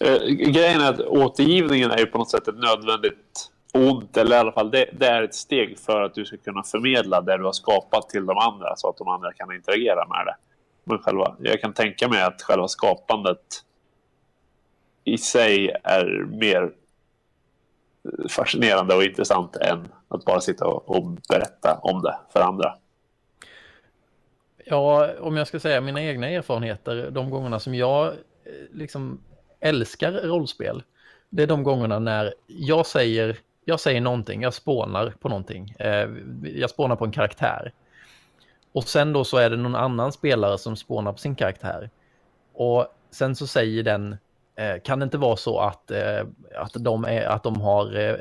Eh, grejen är att återgivningen är ju på något sätt ett nödvändigt ont, eller i alla fall det, det är ett steg för att du ska kunna förmedla det du har skapat till de andra så att de andra kan interagera med det. Men själva, jag kan tänka mig att själva skapandet i sig är mer fascinerande och intressant än att bara sitta och berätta om det för andra. Ja, om jag ska säga mina egna erfarenheter, de gångerna som jag liksom älskar rollspel, det är de gångerna när jag säger, jag säger någonting, jag spånar på någonting, jag spånar på en karaktär. Och sen då så är det någon annan spelare som spånar på sin karaktär. Och sen så säger den, kan det inte vara så att, att, de, är, att de har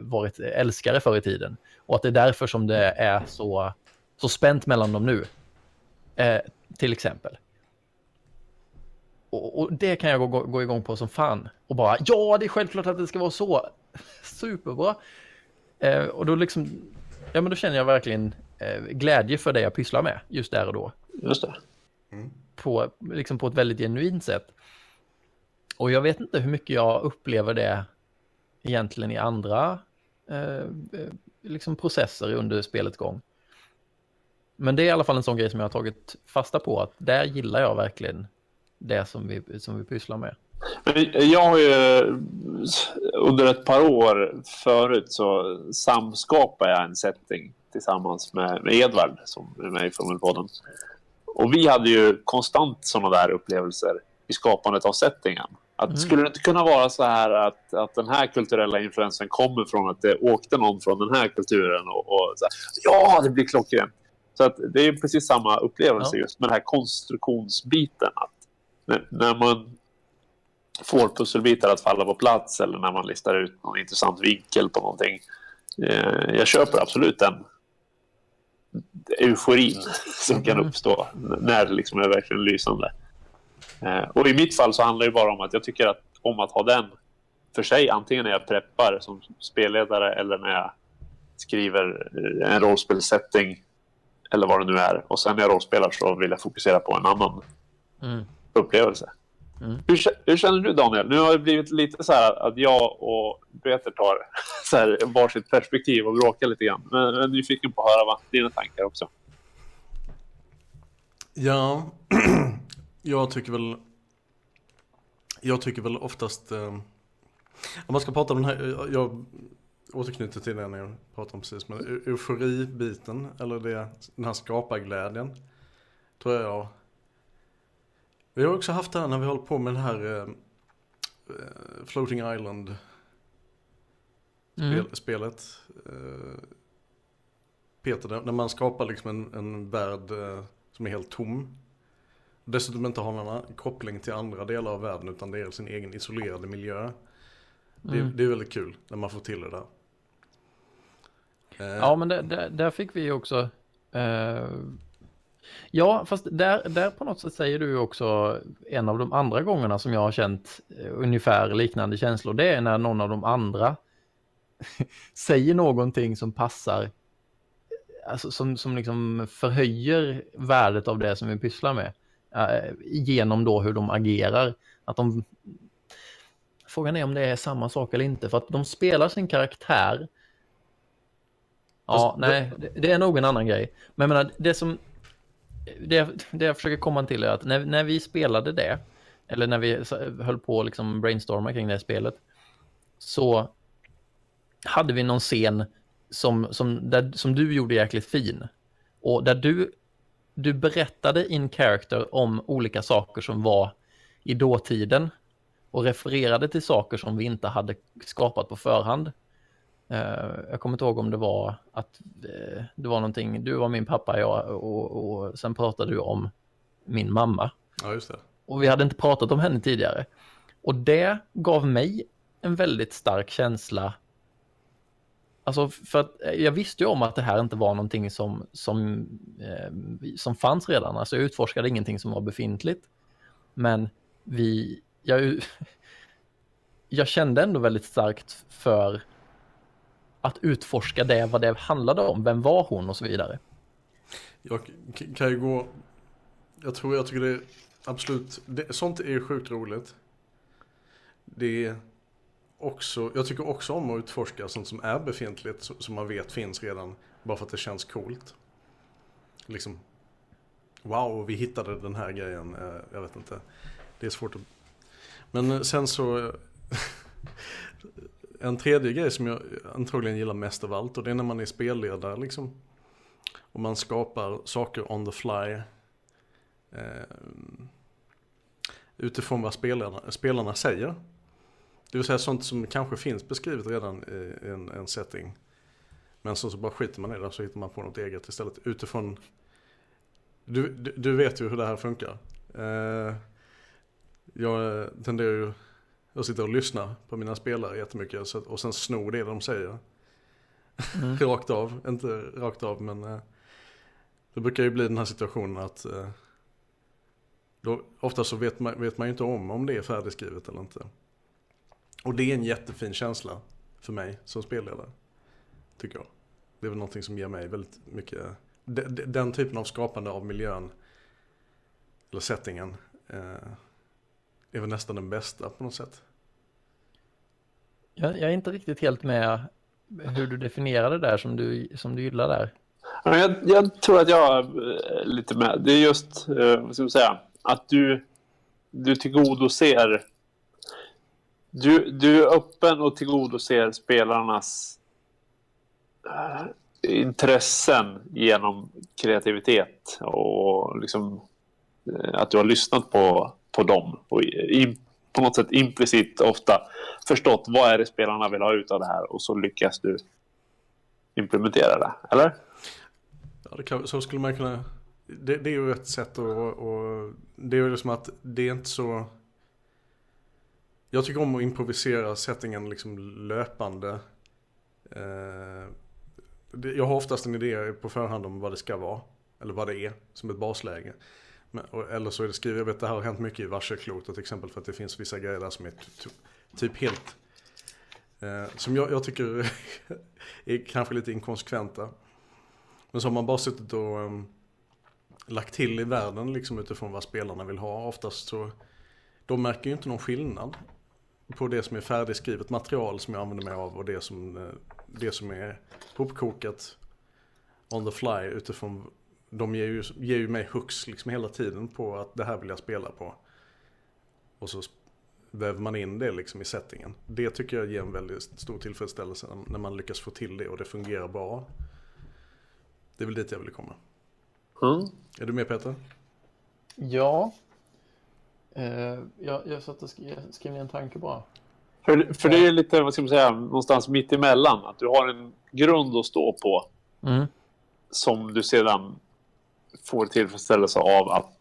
varit älskare förr i tiden och att det är därför som det är så, så spänt mellan dem nu, eh, till exempel. Och, och det kan jag gå, gå igång på som fan och bara, ja det är självklart att det ska vara så superbra. Eh, och då liksom, ja men då känner jag verkligen eh, glädje för det jag pysslar med just där och då. Just det. Mm. På, liksom på ett väldigt genuint sätt. Och jag vet inte hur mycket jag upplever det egentligen i andra eh, liksom processer under spelets gång. Men det är i alla fall en sån grej som jag har tagit fasta på, att där gillar jag verkligen det som vi, som vi pysslar med. Jag har ju under ett par år förut så samskapade jag en setting tillsammans med, med Edvard som är med i Fummelpodden. Och vi hade ju konstant sådana där upplevelser i skapandet av settingen. Att, mm. Skulle det inte kunna vara så här att, att den här kulturella influensen kommer från att det åkte någon från den här kulturen och, och så här, ja, det blir klockrent. Så att det är ju precis samma upplevelse, ja. Just med den här konstruktionsbiten. Att när, när man får pusselbitar att falla på plats eller när man listar ut någon intressant vinkel på någonting. Eh, jag köper absolut den euforin som kan uppstå när det liksom är verkligen lysande. Eh, och i mitt fall så handlar det bara om att jag tycker att, om att ha den för sig. Antingen när jag preppar som spelledare eller när jag skriver en rollspelsetting eller vad det nu är. Och sen när jag rollspelar så vill jag fokusera på en annan mm. upplevelse. Mm. Hur, hur känner du, Daniel? Nu har det blivit lite så här att jag och Peter tar så här varsitt perspektiv och bråkar lite grann. Men jag är nyfiken på att höra vad dina tankar också. Ja, jag tycker väl jag tycker väl oftast eh, om man ska prata om den här, jag återknyter till det när jag pratar om precis, men euforibiten eller det, den här skaparglädjen tror jag. Vi har också haft det här när vi håller på med den här eh, Floating Island spel, mm. spelet. Eh, Peter, när man skapar liksom en, en värld eh, som är helt tom. Dessutom inte har någon koppling till andra delar av världen utan det är sin egen isolerade miljö. Mm. Det, det är väldigt kul när man får till det där. Eh, ja, men det, det, där fick vi också... Eh... Ja, fast där, där på något sätt säger du också en av de andra gångerna som jag har känt ungefär liknande känslor. Det är när någon av de andra säger någonting som passar, alltså som, som liksom förhöjer värdet av det som vi pysslar med. Äh, genom då hur de agerar. Att de, frågan är om det är samma sak eller inte. För att de spelar sin karaktär. Ja, fast nej, det, det är nog en annan grej. Men jag menar, det som... Det, det jag försöker komma till är att när, när vi spelade det, eller när vi höll på liksom brainstorma kring det här spelet, så hade vi någon scen som, som, där, som du gjorde jäkligt fin. Och där du, du berättade in character om olika saker som var i dåtiden och refererade till saker som vi inte hade skapat på förhand. Uh, jag kommer inte ihåg om det var att uh, det var någonting, du var min pappa, jag, och, och sen pratade du om min mamma. Ja, just det. Och vi hade inte pratat om henne tidigare. Och det gav mig en väldigt stark känsla. Alltså för att jag visste ju om att det här inte var någonting som, som, uh, som fanns redan. Alltså jag utforskade ingenting som var befintligt. Men vi, jag, jag kände ändå väldigt starkt för att utforska det, vad det handlade om, vem var hon och så vidare. Jag kan ju gå, jag tror jag tycker det är absolut, det, sånt är sjukt roligt. Det är också, jag tycker också om att utforska sånt som är befintligt, som man vet finns redan, bara för att det känns coolt. Liksom, wow, vi hittade den här grejen, jag vet inte. Det är svårt att... Men sen så... En tredje grej som jag antagligen gillar mest av allt, och det är när man är spelledare liksom, och man skapar saker on the fly eh, utifrån vad spelarna, spelarna säger. Det vill säga sånt som kanske finns beskrivet redan i en, en setting, men så, så bara skiter man i det, så hittar man på något eget istället utifrån. Du, du, du vet ju hur det här funkar. Eh, jag tenderar ju Jag sitter och lyssnar på mina spelare jättemycket och sen snor det de säger. Mm. rakt av. Inte rakt av, men det brukar ju bli den här situationen att då, ofta så vet man, vet man ju inte om om det är färdigskrivet eller inte. Och det är en jättefin känsla för mig som spelledare, tycker jag. Det är väl någonting som ger mig väldigt mycket. Den, den typen av skapande av miljön eller settingen Det är väl nästan den bästa på något sätt. Jag, jag är inte riktigt helt med hur du definierar det där som du, som du gillar där. Jag, jag tror att jag är lite med. Det är just, vad ska man säga, att du, du tillgodoser... Du, du är öppen och tillgodoser spelarnas äh, intressen genom kreativitet och liksom äh, att du har lyssnat på, på dem och in, på något sätt implicit ofta förstått vad är det spelarna vill ha ut av det här, och så lyckas du implementera det, eller? Ja, det kan, så skulle man kunna... Det, det är ju ett sätt att... Och, det är ju liksom att det är inte så... Jag tycker om att improvisera settingen liksom löpande. Jag har oftast en idé på förhand om vad det ska vara. Eller vad det är, som ett basläge. Eller så är det skrivet, jag vet, det här har hänt mycket i Varselklotet till exempel. För att det finns vissa grejer där som är typ helt... Som jag, jag tycker är kanske lite inkonsekventa. Men så har man bara suttit och lagt till i världen liksom, utifrån vad spelarna vill ha. Oftast så... De märker ju inte någon skillnad på det som är färdigskrivet material som jag använder mig av och det som, det som är hopkokat on the fly utifrån. De ger ju, ger ju mig hooks liksom hela tiden på att det här vill jag spela på. Och så väver man in det liksom i settingen. Det tycker jag ger en väldigt stor tillfredsställelse när man lyckas få till det och det fungerar bra. Det är väl dit jag vill komma. Mm. Är du med, Peter? Ja. Uh, jag, jag satt och skrev, skrev en tanke bara. För, för det är lite, vad ska man säga, någonstans mitt emellan. Att du har en grund att stå på mm. som du sedan får tillfredsställelse av att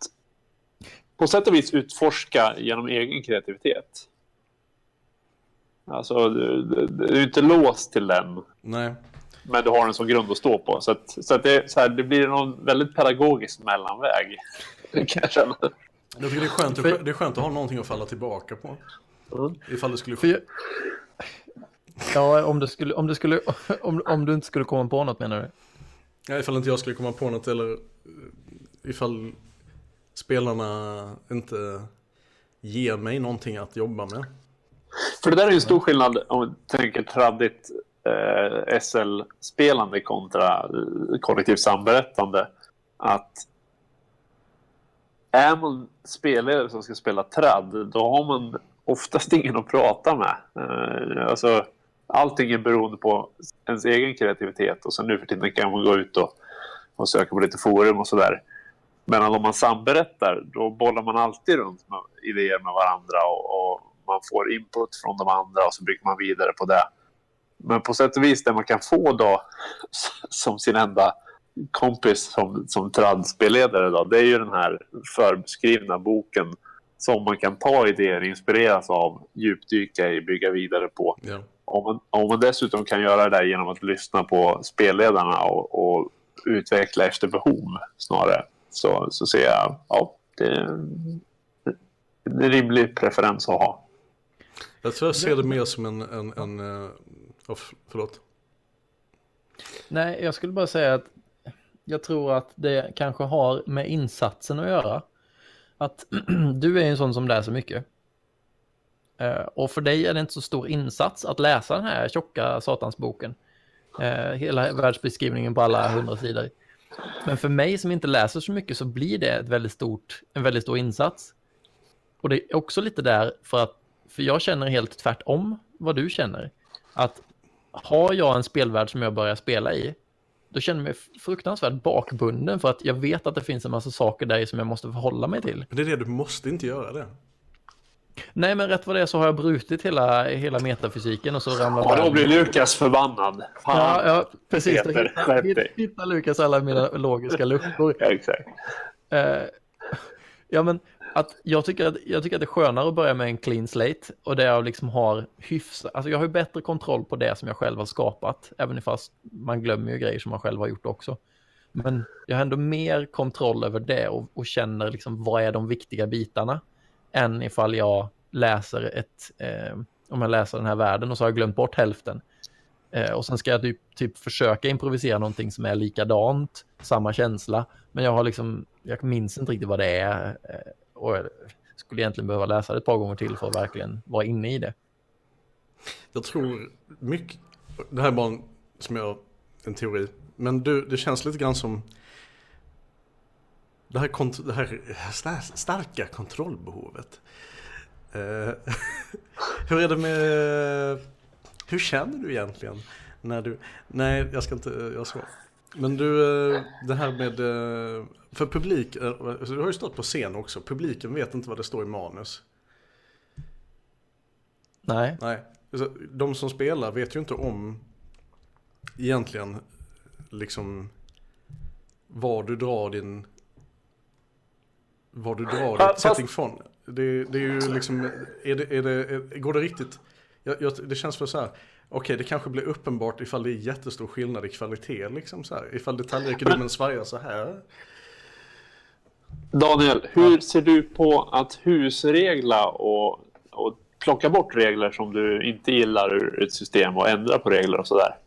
på sätt och vis utforska genom egen kreativitet. Alltså, du, du, du är inte låst till den. Nej. Men du har en sån grund att stå på. Så, att, så, att det, så här, det blir någon väldigt pedagogisk mellanväg. Det kan jag känna. Jag tycker det är skönt, för... det är skönt att ha någonting att falla tillbaka på. Mm. Ifall det skulle för... Ja, om du skulle om du skulle om om du inte skulle komma på något, menar du? Ja, ifall inte jag skulle komma på något, eller ifall spelarna inte ger mig någonting att jobba med. För det där är ju en stor skillnad om vi tänker traddigt eh, S L-spelande kontra kollektivt samberättande, att är man spelare som ska spela tradd, då har man oftast ingen att prata med. Alltså, allting är beroende på ens egen kreativitet. Och så nu för tiden kan man gå ut och, och söka på lite forum och sådär. Men om man samberättar, då bollar man alltid runt med idéer med varandra. Och, och man får input från de andra och så bygger man vidare på det. Men på sätt och vis, det man kan få då som sin enda... kompis som, som traddspelledare då, det är ju den här förbeskrivna boken som man kan ta idéer, inspireras av, djupdyka i, bygga vidare på. Ja. Om, man, om man dessutom kan göra det där genom att lyssna på spelledarna och, och utveckla efter behov snarare, så, så ser jag ja, det är en, en rimlig preferens att ha. Jag tror jag ser det mer som en, en, en, en oh, förlåt. Nej, jag skulle bara säga att jag tror att det kanske har med insatsen att göra. Att du är en sån som läser mycket. Och för dig är det inte så stor insats att läsa den här tjocka satansboken. Hela världsbeskrivningen på alla hundra sidor. Men för mig som inte läser så mycket så blir det ett väldigt stort, en väldigt stor insats. Och det är också lite där för att för jag känner helt tvärtom vad du känner. Att har jag en spelvärld som jag börjar spela i, då känner jag mig fruktansvärt bakbunden för att jag vet att det finns en massa saker där som jag måste förhålla mig till. Men det är det, du måste inte göra det. Nej, men rätt vad det är så har jag brutit hela, hela metafysiken och så ramlar ja, då blir Lukas förbannad. Fan. Ja, ja, precis. Hitta Lukas alla mina logiska luckor. Ja, exakt. Uh, ja, men att jag, tycker att, jag tycker att det är skönare att börja med en clean slate och där jag liksom har hyfsat, alltså jag har ju bättre kontroll på det som jag själv har skapat, även fast man glömmer ju grejer som man själv har gjort också, men jag har ändå mer kontroll över det och, och känner liksom vad är de viktiga bitarna än ifall jag läser ett, eh, om jag läser den här världen och så har jag glömt bort hälften eh, och sen ska jag typ, typ försöka improvisera någonting som är likadant, samma känsla, men jag har liksom, jag minns inte riktigt vad det är eh, och skulle egentligen behöva läsa det ett par gånger till för att verkligen vara inne i det. Jag tror mycket, det här är bara en, som jag, en teori, men du, det känns lite grann som det här, kont- det här st- starka kontrollbehovet. Uh, hur är det med, hur känner du egentligen när du, nej jag ska inte, jag ska. Men du, det här med, för publik, du har ju stått på scen också, publiken vet inte vad det står i manus. Nej. Nej. De som spelar vet ju inte om egentligen liksom var du drar din var du drar ditt setting från. Det, det är ju liksom är det, är det, går det riktigt? Jag, jag, det känns för så här. Okej, det kanske blir uppenbart ifall det är jättestor skillnad i kvalitet liksom så här. Ifall detaljrikedomen svajar så här. Daniel, hur ser du på att husregla och, och plocka bort regler som du inte gillar ur ett system och ändra på regler och sådär?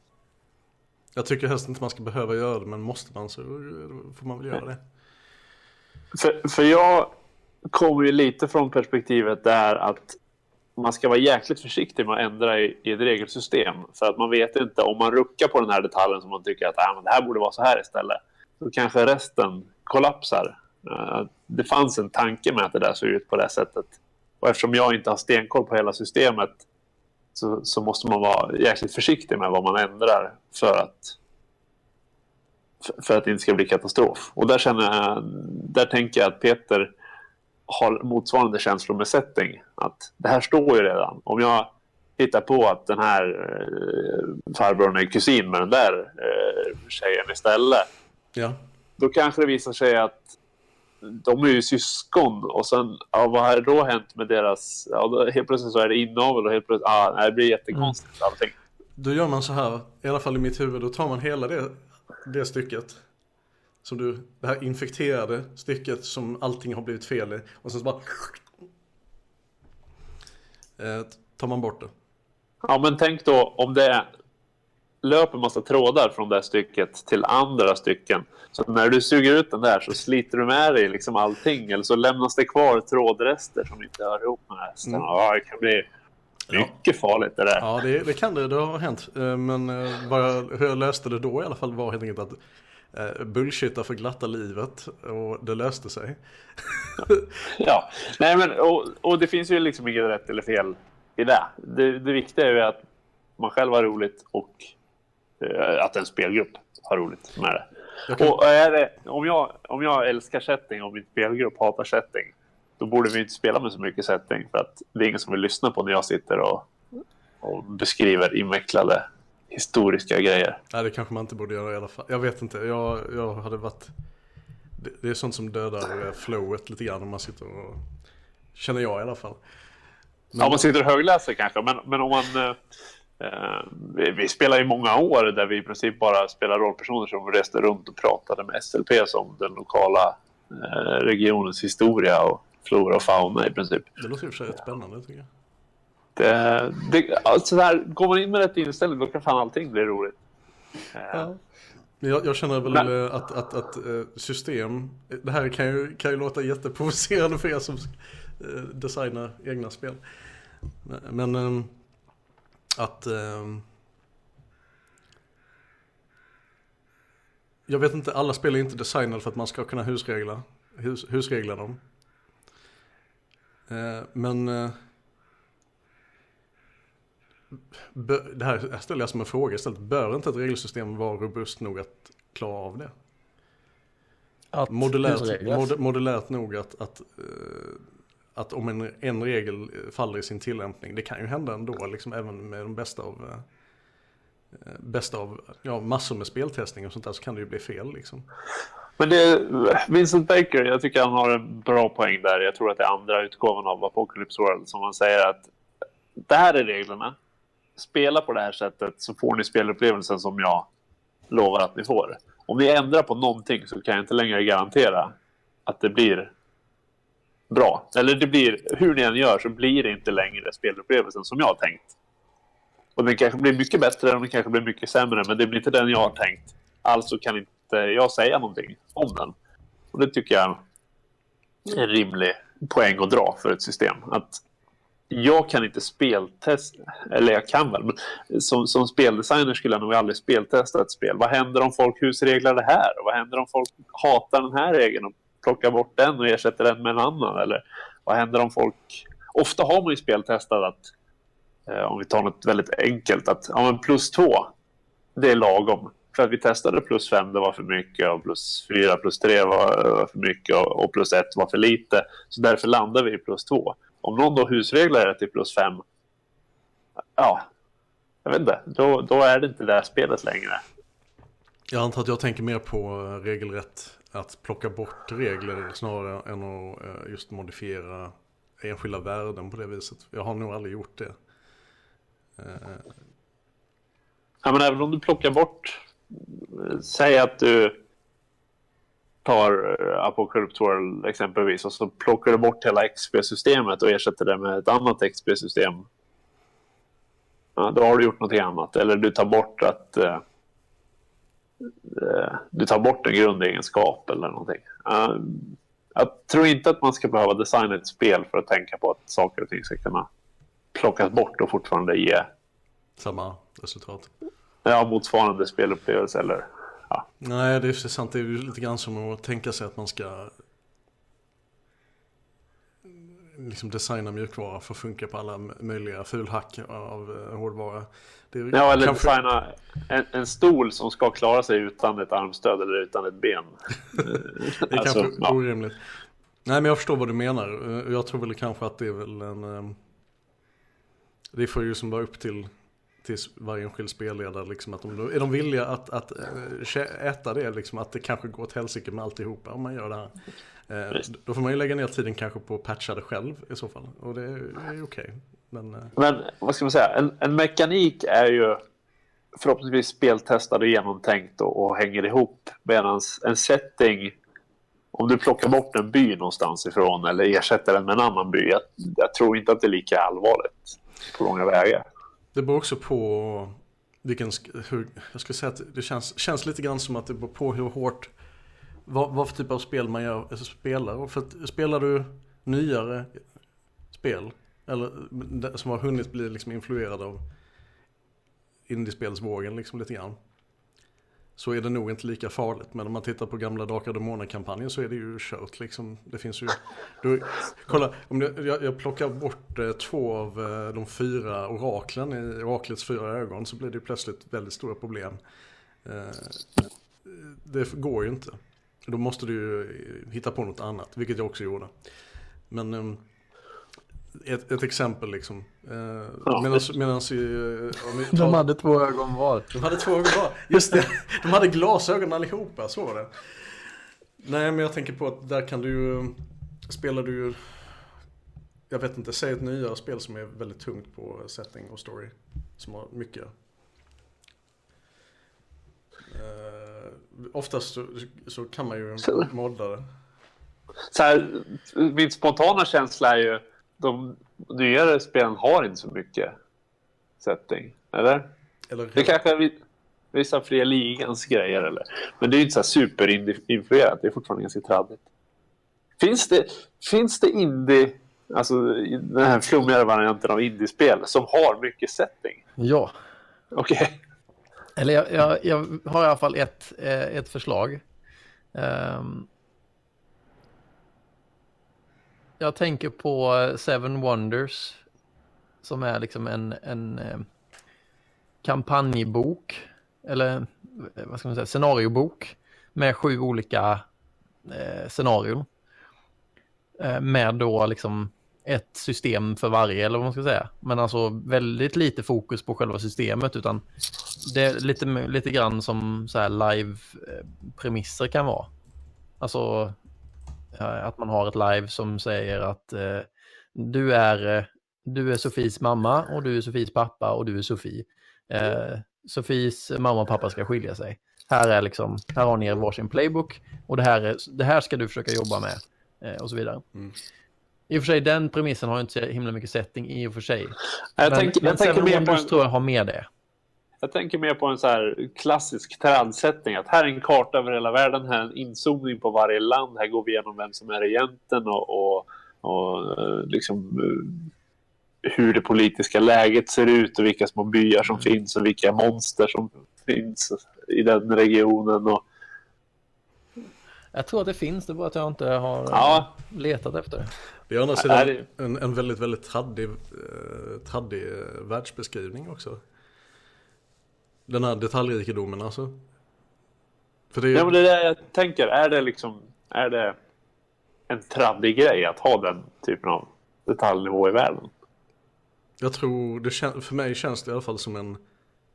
Jag tycker helst inte man ska behöva göra det, men måste man så får man väl göra det. För, för jag kommer ju lite från perspektivet där att man ska vara jäkligt försiktig med att ändra i, i ett regelsystem. För att man vet inte, om man ruckar på den här detaljen som man tycker att ah, men det här borde vara så här istället, så kanske resten kollapsar. Uh, det fanns en tanke med att det där såg ut på det sättet. Och eftersom jag inte har stenkoll på hela systemet så, så måste man vara jäkligt försiktig med vad man ändrar för att för, för att det inte ska bli katastrof. Och där, känner jag, där tänker jag att Peter har motsvarande känslor med setting. Att det här står ju redan. Om jag hittar på att den här eh, farbrorn är kusin med den där eh, tjejen istället. Ja. Då kanske det visar sig att de är ju syskon. Och sen, ja, vad har då hänt med deras... Ja, då, helt plötsligt så är det inavel och helt plötsligt... Ja, det blir jättekonstigt allting. Mm. Då gör man så här, i alla fall i mitt huvud. Då tar man hela det, det stycket. Som du, det här infekterade stycket som allting har blivit fel i. Och sen så bara... Eh, tar man bort det. Ja, men tänk då om det löper massa trådar från det här stycket till andra stycken. Så när du suger ut den där så sliter du med dig liksom allting. Eller så lämnas det kvar trådrester som inte hör ihop med resten. Mm. Ja, det kan bli mycket ja. farligt det där. Ja, det, det kan det. Det har hänt. Men bara, hur jag löste det då i alla fall var helt enkelt att bullshitta för glatta livet, och det löste sig. Ja, nej men och, och det finns ju liksom inget rätt eller fel i det. Det, det viktiga är ju att man själv har roligt och eh, att en spelgrupp har roligt med det. Okay. Och är det, om jag om jag älskar setting och min spelgrupp hatar setting, då borde vi inte spela med så mycket setting, för att det är ingen som vill lyssna på när jag sitter och, och beskriver invecklade historiska grejer. Nej, det kanske man inte borde göra i alla fall. Jag vet inte, jag, jag hade varit... Det, det är sånt som dödar flowet lite grann om man sitter och... Känner jag i alla fall. Men... Ja, man sitter och högläser kanske. Men, men om man... Eh, vi, vi spelar i många år där vi i princip bara spelar rollpersoner som reste runt och pratade med S L P som den lokala eh, regionens historia och flora och fauna i princip. Det låter ju för sig spännande tycker jag. Det, det, alltså så här, går man in med rätt inställning då kan fan allting bli roligt. Ja. Jag, jag känner väl men... att, att, att system, det här kan ju, kan ju låta jätteprovocerande för er som designar egna spel. Men att jag vet inte, alla spel är inte designade för att man ska kunna husregla, hus, husregla dem. Men det här ställer jag som en fråga istället. Bör inte ett regelsystem vara robust nog att klara av det? Att modulärt, mod, modulärt nog att, att, att om en, en regel faller i sin tillämpning, det kan ju hända ändå liksom, även med de bästa av, bästa av ja, massor med speltestning och sånt där, så kan det ju bli fel liksom. Men det, Vincent Baker, jag tycker han har en bra poäng där. Jag tror att det är andra utgåvan av Apocalypse World som man säger att det här är reglerna. Spela på det här sättet så får ni spelupplevelsen som jag lovar att ni får. Om ni ändrar på någonting så kan jag inte längre garantera att det blir bra. Eller det blir, hur ni än gör så blir det inte längre spelupplevelsen som jag har tänkt. Och den kanske blir mycket bättre och den kanske blir mycket sämre, men det blir inte den jag har tänkt. Alltså kan inte jag säga någonting om den. Och det tycker jag är en rimlig poäng att dra för ett system. Att jag kan inte speltesta, eller jag kan väl, men som, som speldesigner skulle jag nog aldrig speltesta ett spel. Vad händer om folk husreglar det här? Och vad händer om folk hatar den här regeln och plockar bort den och ersätter den med en annan? Eller vad händer om folk... Ofta har man ju speltestat att, eh, om vi tar något väldigt enkelt, att ja, men plus två, det är lagom. För att vi testade plus fem, det var för mycket, och plus fyra, plus tre var för mycket, och plus ett var för lite. Så därför landar vi i plus två. Om någon då husreglar det till plus fem, ja, jag vet inte, då, då är det inte det här spelet längre. Jag antar att jag tänker mer på regelrätt att plocka bort regler snarare än att just modifiera enskilda värden på det viset. Jag har nog aldrig gjort det. Ja, men även om du plockar bort, säg att du tar Apocalypse World exempelvis, och så plockar du bort hela X P-systemet och ersätter det med ett annat X P-system, ja, då har du gjort något annat. Eller du tar bort att uh, uh, du tar bort en grundegenskap eller någonting. Uh, jag tror inte att man ska behöva designa ett spel för att tänka på att saker och ting ska kunna plockas bort och fortfarande ge samma resultat. Ja, motsvarande spelupplevelse eller... Ja. Nej, det är sant. Det är ju lite grann som att tänka sig att man ska liksom designa mjukvara för att funka på alla möjliga fulhack av hårdvara. Det är ja, eller kanske... designa en, en stol som ska klara sig utan ett armstöd eller utan ett ben. Det är alltså, kanske ja. Orimligt. Nej, men jag förstår vad du menar. Jag tror väl kanske att det är väl en... Det får ju som bara upp till... till varje enskild spelledare liksom, att de, är de villiga att, att äta det liksom, att det kanske går åt helsike med alltihopa om man gör det här. Eh, då får man ju lägga ner tiden kanske på att patcha det själv i så fall, och det är, är okej. Okay. Men, eh. Men vad ska man säga, en, en mekanik är ju förhoppningsvis speltestad och genomtänkt och, och hänger ihop, medan en setting, om du plockar bort en by någonstans ifrån eller ersätter den med en annan by, jag, jag tror inte att det är lika allvarligt på långa vägar. Det beror också på vilken, hur, jag skulle säga att det känns, känns lite grann som att det beror på hur hårt, vad, vad för typ av spel man gör, alltså spelar. Och för att, spelar du nyare spel eller som har hunnit bli liksom influerad av indiespelsvågen liksom lite grann, så är det nog inte lika farligt. Men om man tittar på gamla Drakar och Demoner-kampanjen så är det ju kört liksom. Det finns ju... Du, kolla, om jag, jag plockar bort eh, två av eh, de fyra oraklen i oraklets fyra ögon, så blir det ju plötsligt väldigt stora problem. Eh, det går ju inte. Då måste du ju hitta på något annat, vilket jag också gjorde. Men... Eh, Ett, ett exempel liksom. Ja. Medans, medans i, om vi, de hade två ögon var. De hade två ögon var. Just det. De hade glasögon allihopa, så var det. Nej, men jag tänker på att där kan du ju, spelar du ju, jag vet inte, säg ett nyare spel som är väldigt tungt på setting och story, som har mycket. Eh, oftast så, så kan man ju modda det. Så här, min spontana känsla är ju, de nyare spelen har inte så mycket setting, eller? eller det kanske är vissa fria ligans grejer, eller? Men det är ju inte så superinfluerat, det är fortfarande ganska traddigt. Finns det, finns det indie, alltså den här flummigare varianten av indiespel som har mycket setting? Ja. Okej. Okay. Eller jag, jag, jag har i alla fall ett, ett förslag. Um... Jag tänker på Seven Wonders, som är liksom en, en kampanjbok, eller vad ska man säga, scenariobok med sju olika eh, scenarion. Eh, med då liksom ett system för varje, eller vad man ska säga. Men alltså väldigt lite fokus på själva systemet, utan det är lite, lite grann som så här live-premisser kan vara. Alltså... att man har ett live som säger att eh, du är du är Sofies mamma och du är Sofies pappa och du är Sofie. Eh, Sofies mamma och pappa ska skilja sig. Här är liksom, här har ni er varsin playbook, och det här är, det här ska du försöka jobba med, eh, och så vidare. Mm. I och för sig, den premissen har ju inte så himla mycket setting i och för sig. Jag men, tänker, men jag tänker mer på en... tror jag har med det. Jag tänker mer på en så här klassisk terransättning, att här är en karta över hela världen, här är en inzoomning på varje land, här går vi igenom vem som är regenten och, och och liksom hur det politiska läget ser ut och vilka små byar som finns och vilka monster som finns i den regionen. Och jag tror att det finns, det bara att jag inte har ja. letat efter. Det är annars en, en, en väldigt, väldigt traddig, traddig världsbeskrivning också. Den här detaljrikedomen alltså. För det är... Ja, men det är det jag tänker. Är det liksom, är det en traddig grej att ha den typen av detaljnivå i världen? Jag tror, det kän- för mig känns det i alla fall som en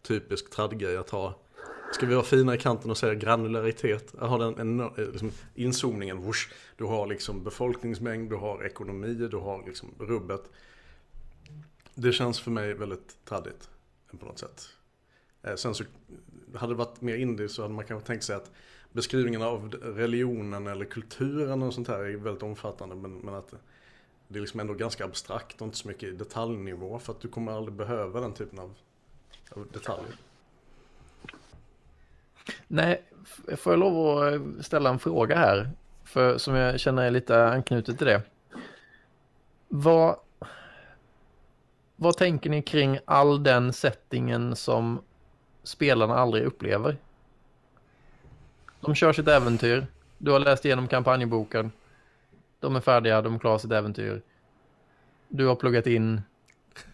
typisk traddig grej att ha. Ska vi vara fina i kanten och säga granularitet? Jag har den en, liksom, inzoomningen. Whoosh. Du har liksom befolkningsmängd, du har ekonomi, du har liksom rubbet. Det känns för mig väldigt traddigt på något sätt. Eh, sen så hade det varit mer indie så hade man kanske tänkt sig att beskrivningen av religionen eller kulturen och sånt här är väldigt omfattande. Men, men att det är liksom ändå ganska abstrakt och inte så mycket i detaljnivå för att du kommer aldrig behöva den typen av, av detaljer. Nej, får jag lov att ställa en fråga här för, som jag känner är lite anknutet till det. Vad, vad tänker ni kring all den settingen som spelarna aldrig upplever? De kör sitt äventyr. Du har läst igenom kampanjboken. De är färdiga, de klarar sitt äventyr. Du har pluggat in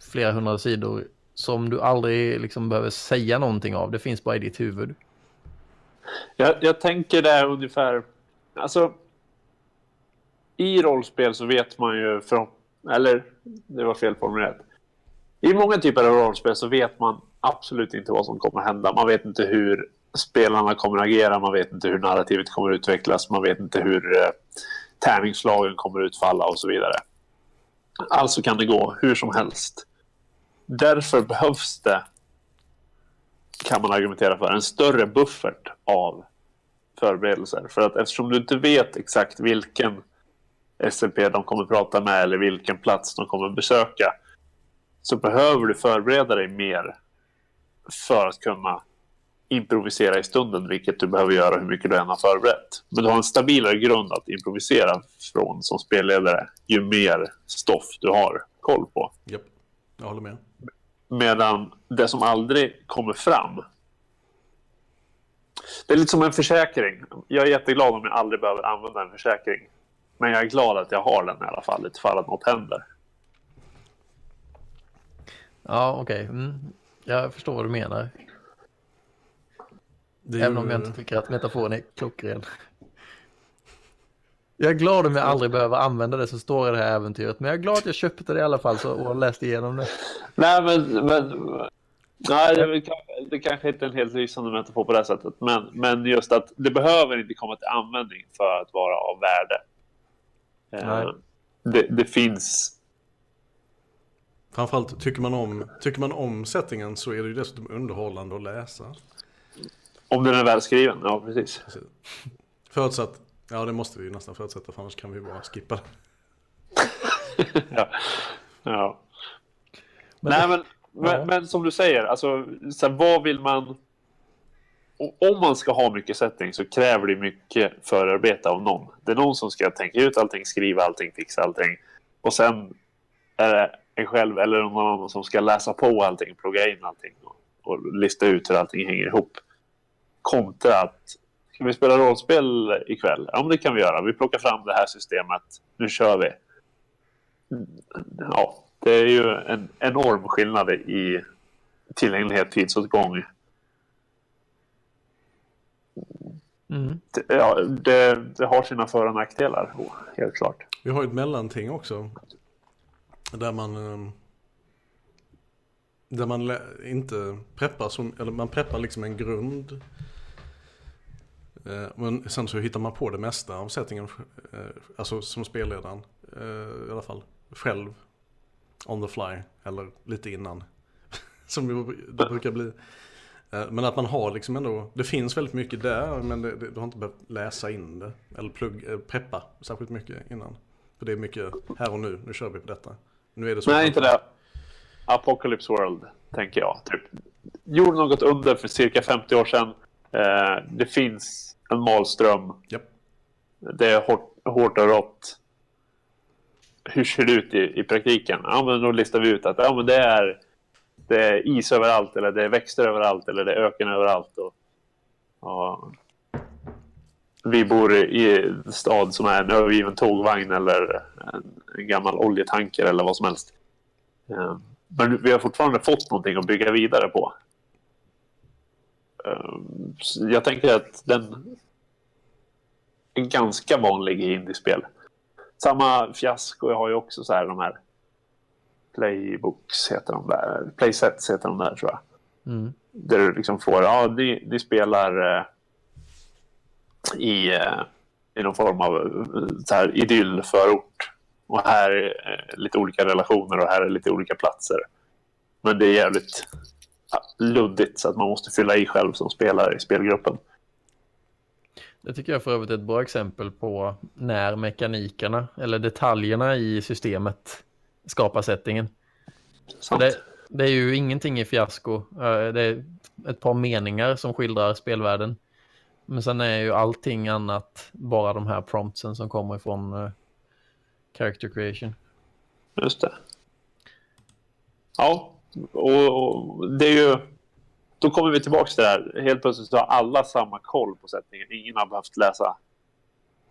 flera hundra sidor som du aldrig liksom behöver säga någonting av. Det finns bara i ditt huvud. Jag, jag tänker där ungefär, alltså i rollspel så vet man ju från, eller det var fel formulerat. I många typer av rollspel så vet man absolut inte vad som kommer hända. Man vet inte hur spelarna kommer agera, man vet inte hur narrativet kommer utvecklas, man vet inte hur eh, tärningsslagen kommer utfalla och så vidare. Alltså kan det gå hur som helst. Därför behövs det, kan man argumentera för, en större buffert av förberedelser. För att eftersom du inte vet exakt vilken S C P de kommer prata med eller vilken plats de kommer besöka, så behöver du förbereda dig mer för att kunna improvisera i stunden, vilket du behöver göra hur mycket du än har förberett. Men du har en stabilare grund att improvisera från som spelledare ju mer stoff du har koll på. Japp, jag håller med. Medan det som aldrig kommer fram, det är lite som en försäkring. Jag är jätteglad om jag aldrig behöver använda en försäkring, men jag är glad att jag har den i alla fall, ifall att något händer. Ja, okej. Okay. Mm. Jag förstår vad du menar. Det är... Även om jag inte tycker att metaforen är klockren. Jag är glad om jag aldrig behöver använda det som står i det här äventyret. Men jag är glad att jag köpte det i alla fall så, och läste igenom det. Nej, men, men nej, det, är, det kanske inte är en helt lysande metafor på det här sättet. Men, men just att det behöver inte komma till användning för att vara av värde. Nej. Det, det finns... Framförallt tycker man om, tycker man om settingen så är det ju dessutom underhållande att läsa. Om den är välskriven, ja precis. precis. Förutsatt... Ja, det måste vi ju nästan förutsätta, för annars kan vi bara skippa det. ja. ja. Men, Nej, men, men, ja. men som du säger, alltså, så här, vad vill man... Och om man ska ha mycket setting så kräver det mycket förarbete av någon. Det är någon som ska tänka ut allting, skriva allting, fixa allting. Och sen är det en själv eller någon annan som ska läsa på allting, plugga in allting och, och lista ut hur allting hänger ihop. Kontra att... Ska vi spela rollspel ikväll? Ja, men det kan vi göra. Vi plockar fram det här systemet. Nu kör vi. Ja, det är ju en enorm skillnad i tillgänglighet, tidsåtgång. Mm. Det, ja, det, det har sina för- och nackdelar, oh, helt klart. Vi har ju ett mellanting också. Där man... Där man inte preppar som... Eller man preppar liksom en grund... Men sen så hittar man på det mesta av settingen, alltså som spelledaren i alla fall, själv, on the fly, eller lite innan, som det brukar bli. Men att man har liksom ändå, det finns väldigt mycket där, men det, det, du har inte behövt läsa in det, eller plugg, preppa särskilt mycket innan. För det är mycket här och nu, nu kör vi på detta. Nu är det så. Nej, inte det. Apocalypse World, tänker jag. Typ. Gjorde något under för cirka femtio år sedan. Eh, det finns en Malström. Yep. Det är hårt, hårt och rått. hur ser det ut i, i praktiken? Ja, men då listar vi ut att ja, men det, är, det är is överallt, eller det är växter överallt, eller det är öken överallt. Och, ja, vi bor i en stad som är en övergiven tågvagn eller en, en gammal oljetanker eller vad som helst. Ja, men vi har fortfarande fått någonting att bygga vidare på. Så jag tänker att den är ganska vanlig i indiespel. Samma fiasko jag har ju också så här de här playbooks heter de där, playsets heter de där tror jag. Mm. Där du liksom får, ja, de, de spelar eh, i, eh, i någon form av så här idyllförort. Och här är eh, lite olika relationer och här är lite olika platser. Men det är jävligt ja, luddigt så att man måste fylla i själv som spelare i spelgruppen. Det tycker jag för övrigt är ett bra exempel på när mekanikerna eller detaljerna i systemet skapar settingen. Det, det är ju ingenting i fiasko. Det är ett par meningar som skildrar spelvärlden. Men sen är ju allting annat bara de här promptsen som kommer ifrån uh, character creation. Just det. Ja, och, och det är ju... Då kommer vi tillbaka till det här. Helt plötsligt så har alla samma koll på sättningen. Ingen har behövt läsa.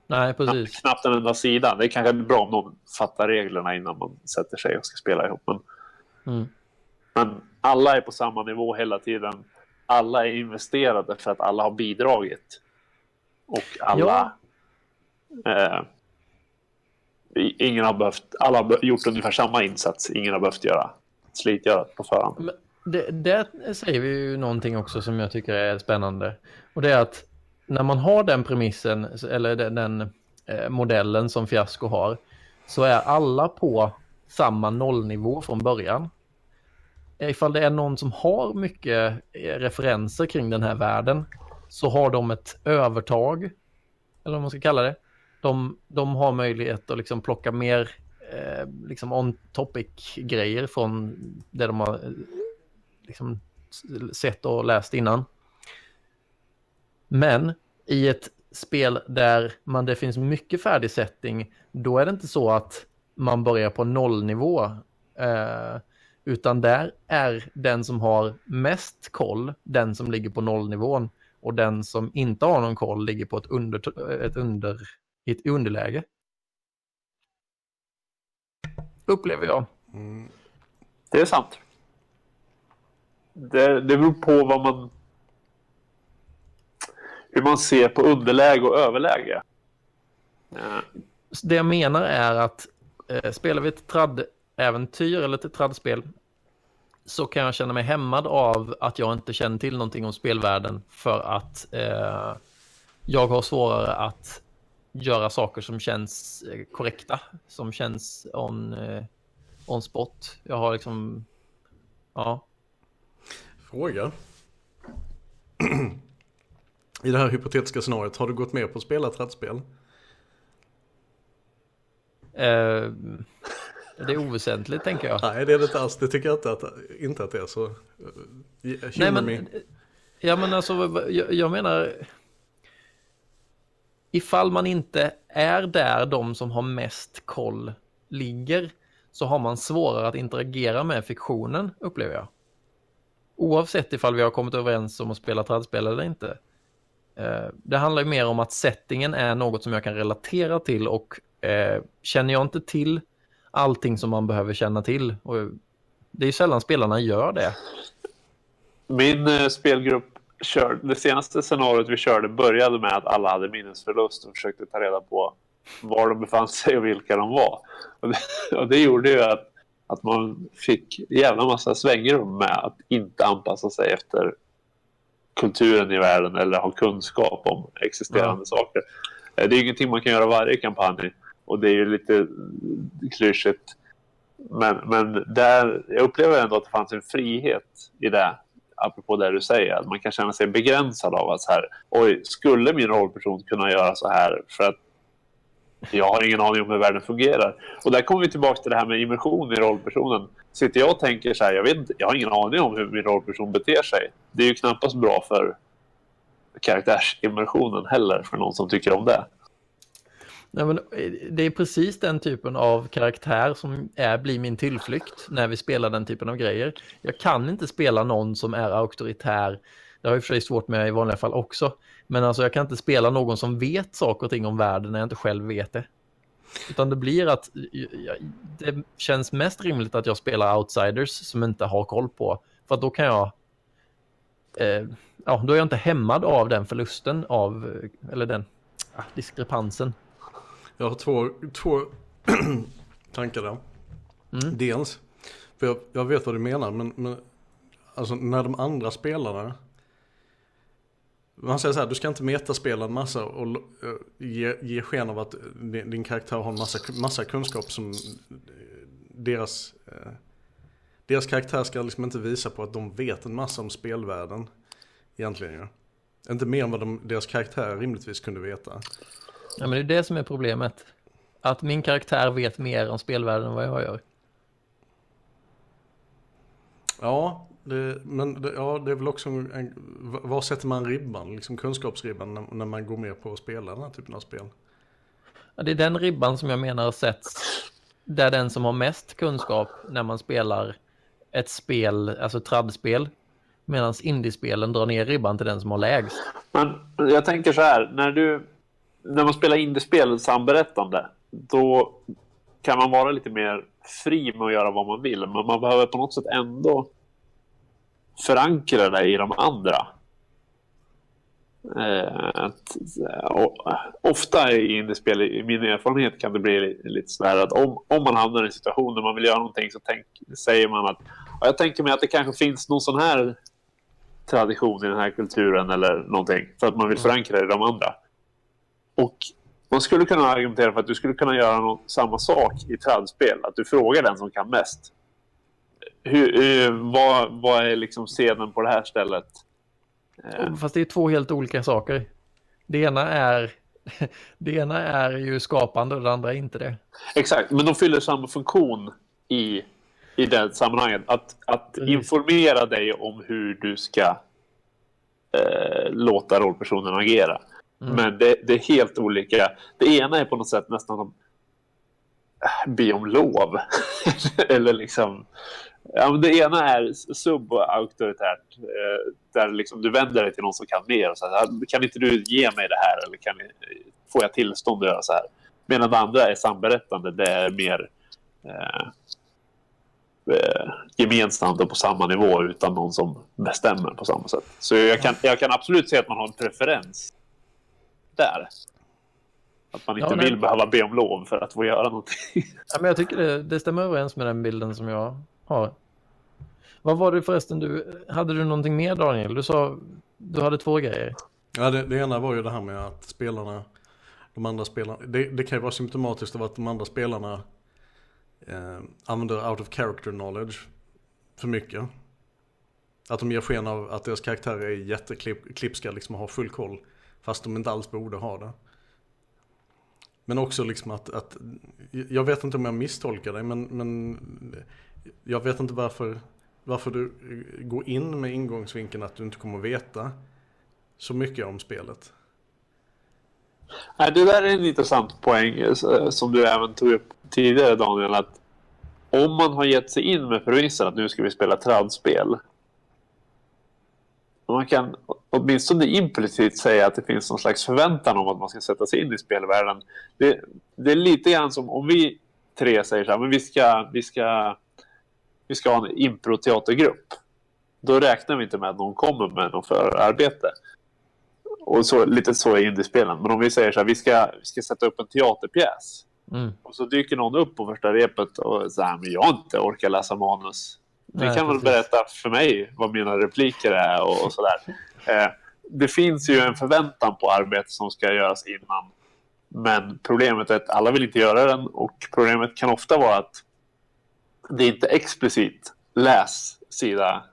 Nej, precis. Knappt den enda sidan. Det är kanske bra om någon fattar reglerna innan man sätter sig och ska spela ihop. Men, mm. men alla är på samma nivå hela tiden. Alla är investerade för att alla har bidragit. Och alla... Ja. Eh, ingen har behövt... Alla har gjort ungefär samma insats. Ingen har behövt göra slitgörat på förhand. Men... Det, det säger vi ju någonting också som jag tycker är spännande. Och det är att när man har den premissen eller den, den eh, modellen som Fiasko har, så är alla på samma nollnivå från början. Ifall det är någon som har mycket referenser kring den här världen, så har de ett övertag, eller vad man ska kalla det. De, de har möjlighet att liksom plocka mer eh, liksom on-topic-grejer från det de har... Liksom sett och läst innan. Men i ett spel där man, det finns mycket färdig setting, då är det inte så att man börjar på nollnivå, eh, utan där är den som har mest koll den som ligger på nollnivån, och den som inte har någon koll ligger på ett, under, ett, under, ett underläge, upplever jag. Mm. Det är sant. Det, det beror på vad man, hur man ser på underläge och överläge. Det jag menar är att eh, spelar vi ett traddäventyr eller ett traddspel, så kan jag känna mig hämmad av att jag inte känner till någonting om spelvärlden, för att eh, jag har svårare att göra saker som känns eh, korrekta, som känns on, eh, on spot. Jag har liksom ja fråga. I det här hypotetiska scenariot, har du gått med på att spela traddspel? Uh, det är oväsentligt, tänker jag. Nej, det är det alls. Det tycker jag inte att, inte att det är så. Uh, Nej, men, me. ja, men alltså, jag, jag menar, ifall man inte är där de som har mest koll ligger, så har man svårare att interagera med fiktionen, upplever jag. Oavsett ifall vi har kommit överens om att spela traddspel eller inte. Det handlar ju mer om att settingen är något som jag kan relatera till, och eh, känner jag inte till allting som man behöver känna till. Och det är ju sällan spelarna gör det. Min eh, spelgrupp körde, det senaste scenariot vi körde började med att alla hade minnesförlust och försökte ta reda på var de befann sig och vilka de var. Och det, och det gjorde ju att Att man fick jävla massa svängrum med att inte anpassa sig efter kulturen i världen eller ha kunskap om existerande mm. saker. Det är ju ingenting man kan göra varje kampanj, och det är ju lite klyschigt. Men, men där, jag upplever ändå att det fanns en frihet i det, apropå det du säger. Att man kan känna sig begränsad av att så här, oj, skulle min rollperson kunna göra så här för att jag har ingen aning om hur världen fungerar. Och där kommer vi tillbaka till det här med immersion i rollpersonen. Sitter jag och tänker så här, jag, vet, jag har ingen aning om hur min rollperson beter sig. Det är ju knappast bra för karaktärsimmersionen heller, för någon som tycker om det. Nej, men det är precis den typen av karaktär som är, blir min tillflykt när vi spelar den typen av grejer. Jag kan inte spela någon som är auktoritär. Det har jag i och för sig svårt med i vanliga fall också. Men alltså jag kan inte spela någon som vet saker och ting om världen när jag inte själv vet det. Utan det blir att det känns mest rimligt att jag spelar outsiders som inte har koll på. För att då kan jag... Eh, ja, då är jag inte hämmad av den förlusten av... Eller den ah, diskrepansen. Jag har två, två tankar där. Mm. Dels, för jag, jag vet vad du menar, men... men... Alltså när de andra spelarna, man säger så här, du ska inte metaspela en massa och uh, ge, ge sken av att din, din karaktär har en massa, massa kunskap som deras, uh, deras karaktär ska liksom inte visa på att de vet en massa om spelvärlden egentligen. Ja. Inte mer än vad de, deras karaktär rimligtvis kunde veta. Ja, men det är det som är problemet. Att min karaktär vet mer om spelvärlden än vad jag gör. Ja. Det, men det, ja, det är väl också en, var sätter man ribban, liksom kunskapsribban, när, när man går med på att spela den här typen av spel? Ja, det är den ribban som jag menar sätts där den som har mest kunskap när man spelar ett spel, alltså traddspel, medan indiespelen drar ner ribban till den som har lägst. Men jag tänker så här, när du när man spelar indiespel samberättande, då kan man vara lite mer fri med att göra vad man vill, men man behöver på något sätt ändå förankra dig i de andra. Eh, att, och, ofta i indiespel, i min erfarenhet, kan det bli lite, lite sådär att om, om man hamnar i en situation där man vill göra någonting, så tänk, säger man att jag tänker mig att det kanske finns någon sån här tradition i den här kulturen eller någonting, för att man vill förankra dig i de andra. Och man skulle kunna argumentera för att du skulle kunna göra något, samma sak i trädspel, att du frågar den som kan mest. Hur, hur, vad, vad är liksom scenen på det här stället? Fast det är två helt olika saker. Det ena är det ena är ju skapande och det andra är inte det. Exakt, men de fyller samma funktion i, i det sammanhanget. Att, att informera dig om hur du ska eh, låta rollpersonen agera. Mm. Men det, det är helt olika. Det ena är på något sätt nästan som be om lov. Eller liksom... Ja, men det ena är subauktoritärt, där liksom du vänder dig till någon som kan mer och så här, kan inte du ge mig det här, eller kan, får jag tillstånd att göra så här? Medan det andra är samberättande, det är mer eh, gemensamt och på samma nivå utan någon som bestämmer på samma sätt. Så jag kan, jag kan absolut se att man har en preferens där. Att man inte ja, men... vill behöva be om lov för att få göra någonting. Ja, men jag tycker det, det stämmer överens med den bilden som jag... Ja. Vad var det förresten du... Hade du någonting mer, Daniel? Du sa du hade två grejer. Ja, det, det ena var ju det här med att spelarna... De andra spelarna... Det, det kan ju vara symptomatiskt av att de andra spelarna eh, använder out of character knowledge för mycket. Att de ger sken av att deras karaktärer är jätteklipska, liksom ha full koll, fast de inte alls borde ha det. Men också liksom att... att jag vet inte om jag misstolkar dig, men... men jag vet inte varför, varför du går in med ingångsvinkeln att du inte kommer att veta så mycket om spelet. Nej, det där är en intressant poäng som du även tog upp tidigare, Daniel, att om man har gett sig in med premissen att nu ska vi spela trädspel, man kan åtminstone implicit säga att det finns någon slags förväntan om att man ska sätta sig in i spelvärlden. Det, det är lite grann som om vi tre säger så här, men vi ska, vi ska vi ska ha en improteatergrupp. Då räknar vi inte med att någon kommer med någon förarbete. Och så, lite så är indiespelen. Men om vi säger så här, vi ska, vi ska sätta upp en teaterpjäs. Mm. Och så dyker någon upp på första repet och säger, men jag inte orkar läsa manus. Ni kan väl berätta för mig vad mina repliker är och, och sådär. Eh, det finns ju en förväntan på arbete som ska göras innan. Men problemet är att alla vill inte göra den, och problemet kan ofta vara att det är inte explicit läs sida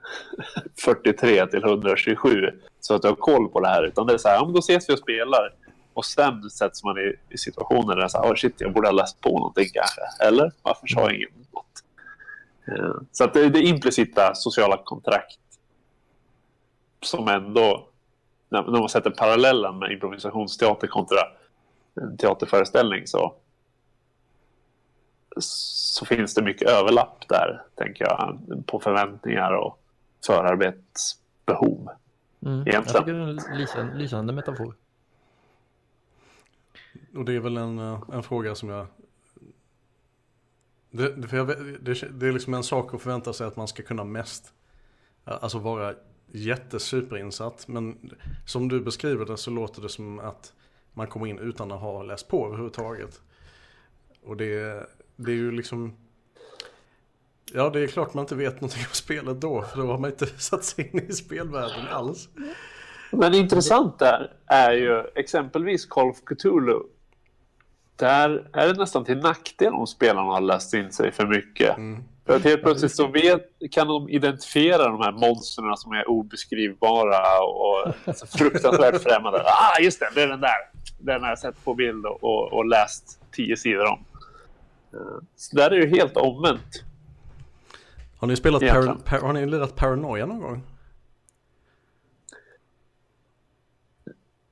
fyrtiotre till etthundratjugosju så att du har koll på det här, utan det är så här, ja, men då ses vi och spelar, och sen sätts man i, i situationer där så här, oh shit, jag borde ha läst på någonting kanske, eller varför sa ingen något? Ja. Så att det är det implicita sociala kontrakt som ändå, när man sätter parallellen med improvisationsteater kontra teaterföreställning så, så finns det mycket överlapp där, tänker jag, på förväntningar och förarbetsbehov. Mm, jag tycker det är en lysande, lysande metafor. Och det är väl en, en fråga som jag... Det, det, för jag det, det är liksom en sak att förvänta sig att man ska kunna mest. Alltså vara jättesuperinsatt. Men som du beskriver det så låter det som att man kommer in utan att ha läst på överhuvudtaget. Och det, det är ju liksom... Ja, det är klart man inte vet någonting om spelet då. För då har man inte satt sig in i spelvärlden alls. Men det intressant där är ju exempelvis Call of Cthulhu. Där är det nästan till nackdel om spelarna har läst in sig för mycket. Mm. För att helt plötsligt så vet, kan de identifiera de här monsterna som är obeskrivbara och alltså, fruktansvärt främmande. Ah, just det, det är den där. Den har jag sett på bild och, och läst tio sidor om. Så där är ju helt omvänt. Har ni spelat par- par- har ni lirat Paranoia någon gång?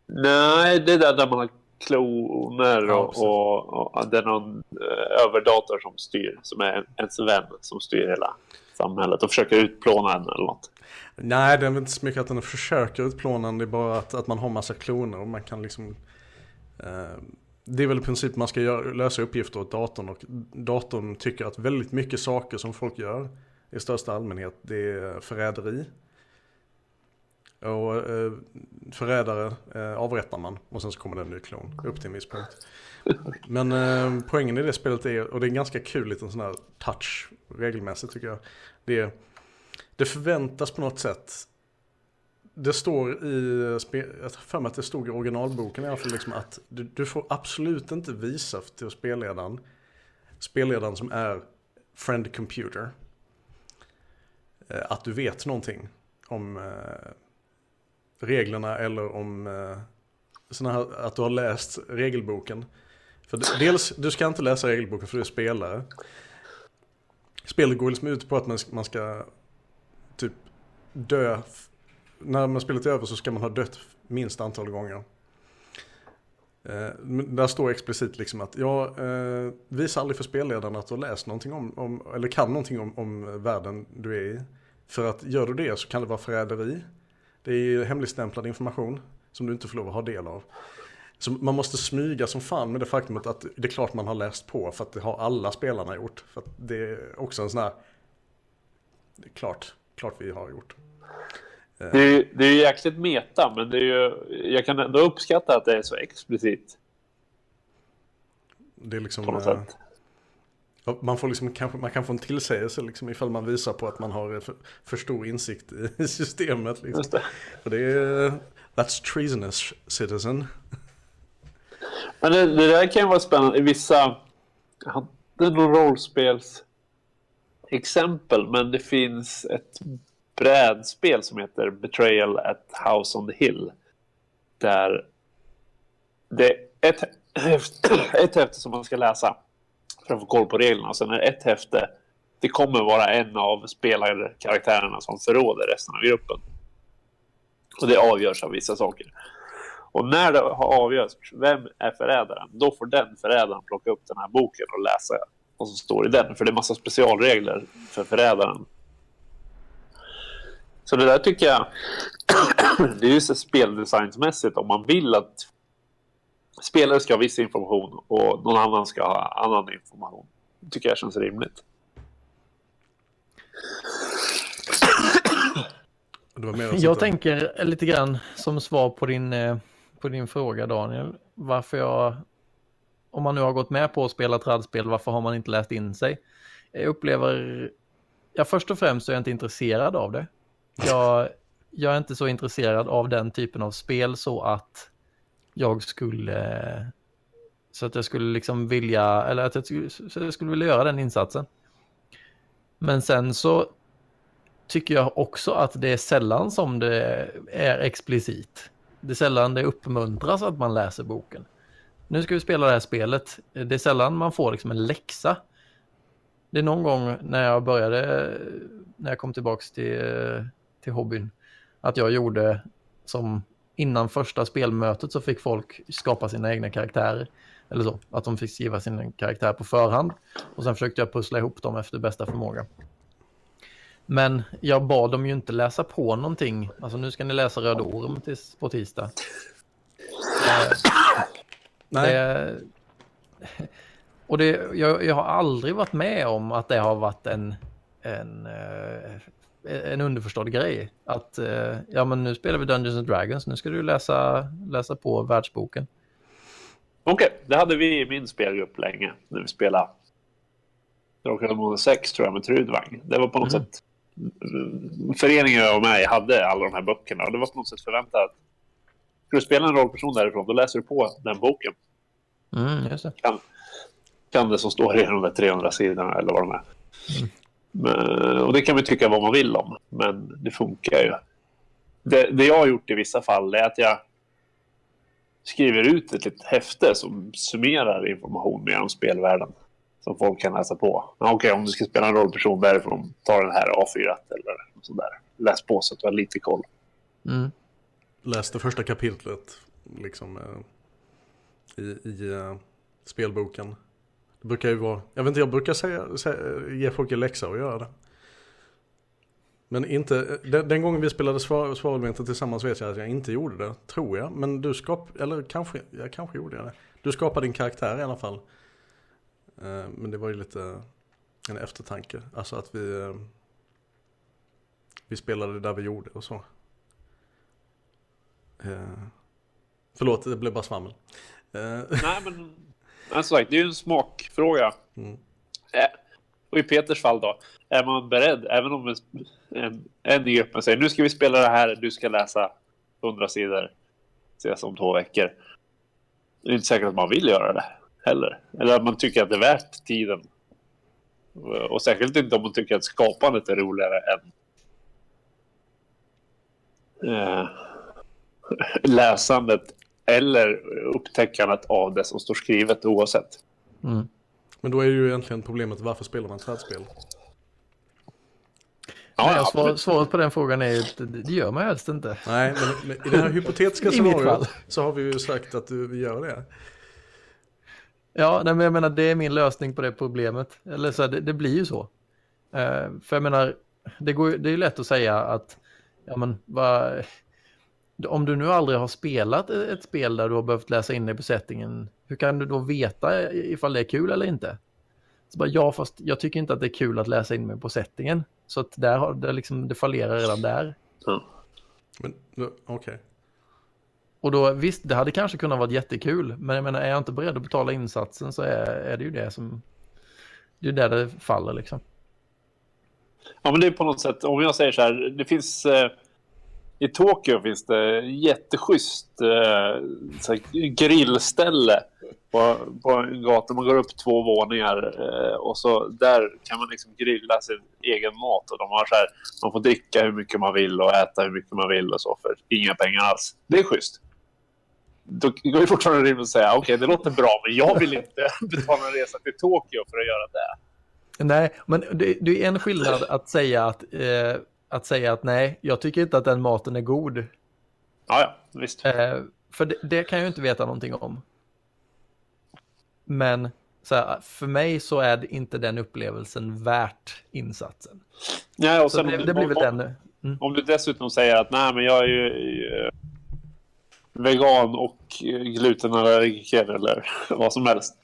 Nej, det är där, där man har kloner och, ja, och, och det är någon överdator som styr, som är ens vän som styr hela samhället och försöker utplåna en eller något. Nej, det är inte så mycket att den försöker utplåna, det är bara att, att man har massa kloner och man kan liksom... Eh, det är väl i princip man ska göra, lösa uppgifter åt datorn, och datorn tycker att väldigt mycket saker som folk gör i största allmänhet, det är förräderi. Och eh, förrädare eh, avrättar man och sen så kommer den ny klon upp till en viss punkt. Men eh, poängen i det spelet är, och det är ganska kul liten sån här touch regelmässigt tycker jag, det, är, det förväntas på något sätt. Det står i jag tar för mig att det stod i originalboken i alla fall liksom att du, du får absolut inte visa till spelledaren spelledaren som är friend computer eh, att du vet någonting om eh, reglerna eller om eh, såna här, att du har läst regelboken. För dels, du ska inte läsa regelboken för du är spelare. Spelet går liksom ut på att man ska, man ska typ dö. När man spelat över så ska man ha dött minst antal gånger. Eh, där står explicit liksom att jag eh, visar aldrig för spelledarna att du har läst någonting om, om eller kan någonting om, om världen du är i. För att gör du det så kan det vara förräderi. Det är hemligstämplad information som du inte får lov att ha del av. Så man måste smyga som fan med det faktumet att det är klart man har läst på, för att det har alla spelarna gjort. För att det är också en sån här... Det är klart, klart vi har gjort. Det är, det är ju jäkligt meta, men det är ju, jag kan ändå uppskatta att det är så explicit. Det är liksom... På något sätt. Man, får liksom, man kan få en tillsägelse liksom, ifall man visar på att man har för, för stor insikt i systemet. Liksom. Just det. Och det är, that's treasonous, citizen. Men det, det där kan ju vara spännande. Vissa, jag hade någon rollspels exempel, men det finns ett brädspel som heter Betrayal at House on the Hill. Där det är ett, ett häfte som man ska läsa för att få koll på reglerna. Sen är det ett häfte. Det kommer vara en av spelarkaraktärerna som förråder resten av gruppen. Och det avgörs av vissa saker. Och när det har avgörs, vem är förrädaren? Då får den förrädaren plocka upp den här boken och läsa vad som står i den. För det är massa specialregler för förrädaren. Så det där tycker jag, det är ju så speldesignmässigt. Om man vill att spelare ska ha viss information och någon annan ska ha annan information, tycker jag känns rimligt. Det var mer jag att... tänker lite grann som svar på din, på din fråga, Daniel. Varför jag, om man nu har gått med på att spela trädspel, varför har man inte läst in sig? Jag upplever, ja, först och främst är jag inte intresserad av det. Jag, jag är inte så intresserad av den typen av spel så att jag skulle så att jag skulle liksom vilja eller att jag skulle, så jag skulle vilja göra den insatsen. Men sen så tycker jag också att det är sällan som det är explicit. Det är sällan det uppmuntras att man läser boken. Nu ska vi spela det här spelet. Det är sällan man får liksom en läxa. Det är någon gång när jag började när jag kom tillbaks till till hobbyn att jag gjorde som innan första spelmötet så fick folk skapa sina egna karaktärer. Eller så, att de fick skriva sin karaktär på förhand. Och sen försökte jag pussla ihop dem efter bästa förmåga. Men jag bad dem ju inte läsa på någonting. Alltså nu ska ni läsa Röd Orm tills på tisdag. Eh, Nej. Det, och det, jag, jag har aldrig varit med om att det har varit en, en, en underförstådd grej. Att eh, ja, men nu spelar vi Dungeons and Dragons, nu ska du läsa, läsa på världsboken. Okej, okay, det hade vi i min spelgrupp länge när vi spelade Drakar och sex tror jag med Trudvang. Det var på något mm. sätt föreningen jag och mig hade alla de här böckerna och det var på något sätt förväntat att ska du spela en rollperson därifrån då läser du på den boken. Mm, just det. Kan, kan det som står i de där trehundra sidorna eller vad de är. Mm. Men, och det kan vi tycka vad man vill om, men det funkar ju. Det, det jag har gjort i vissa fall är att jag skriver ut ett litet häfte som summerar information genom spelvärlden som folk kan läsa på. Okej, okay, om du ska spela en rollperson därifrån, ta den här A fyra eller sådär. Läs på så att du har lite koll. Mm. Läs det första kapitlet liksom, i, i uh, spelboken. Det brukar ju vara... Jag vet inte, jag brukar säga, säga, ge folk i läxa och göra det. Men inte... Den, den gången vi spelade Svavelvinter tillsammans vet jag att jag inte gjorde det, tror jag. Men du skapade... Eller kanske... Jag kanske gjorde jag det. Du skapade din karaktär i alla fall. Uh, men det var ju lite en eftertanke. Alltså att vi... Uh, vi spelade det där vi gjorde och så. Uh, förlåt, det blev bara svammel. Uh. Nej, men... Alltså, det är ju en smakfråga. Mm. Ja. Och i Peters fall då, är man beredd, även om en, en i gruppen säger nu ska vi spela det här, du ska läsa hundra sidor, ses om två veckor. Det är inte säkert att man vill göra det heller. Eller att man tycker att det är värt tiden. Och särskilt inte om man tycker att skapandet är roligare än eh, läsandet. Eller upptäckandet av det som står skrivet oavsett. Mm. Men då är ju egentligen problemet varför spelar man trädspel? Ja, svar, svaret på den frågan är ju att det gör man helst inte. Nej, men i det här hypotetiska scenariot så har vi ju sagt att vi gör det. Ja, nej, men jag menar det är min lösning på det problemet. Eller så här, det, det blir ju så. Uh, för jag menar, det, går, det är ju lätt att säga att ja, men vad... Om du nu aldrig har spelat ett spel där du har behövt läsa in dig på settingen, hur kan du då veta ifall det är kul eller inte? Så bara, ja, fast jag tycker inte att det är kul att läsa in mig på settingen. Så att där har, det, liksom, det fallerar redan där. Mm. Men, okej. Okay. Och då, visst, det hade kanske kunnat vara jättekul. Men jag menar, är jag inte beredd att betala insatsen så är, är det ju det som... Det är där det faller, liksom. Ja, men det är på något sätt... Om jag säger så här, det finns... Eh... I Tokyo finns det jätteschysst eh, så här, grillställe på, på en gata. Man går upp två våningar eh, och så där kan man liksom grilla sin egen mat. Och de har så här, man får dricka hur mycket man vill och äta hur mycket man vill och så för inga pengar alls. Det är schysst. Då går ju fortfarande in och säga okej, okay, det låter bra men jag vill inte betala en resa till Tokyo för att göra det. Nej, men det, det är en skillnad att säga att... Eh... Att säga att nej, jag tycker inte att den maten är god. Ja, ja visst. Eh, för det, det kan jag ju inte veta någonting om. Men så här, för mig så är det inte den upplevelsen värt insatsen. Nej, och sen så det, om, det blir väl den nu. Mm. Om du dessutom säger att nej, men jag är ju vegan och glutenallergiker eller vad som helst.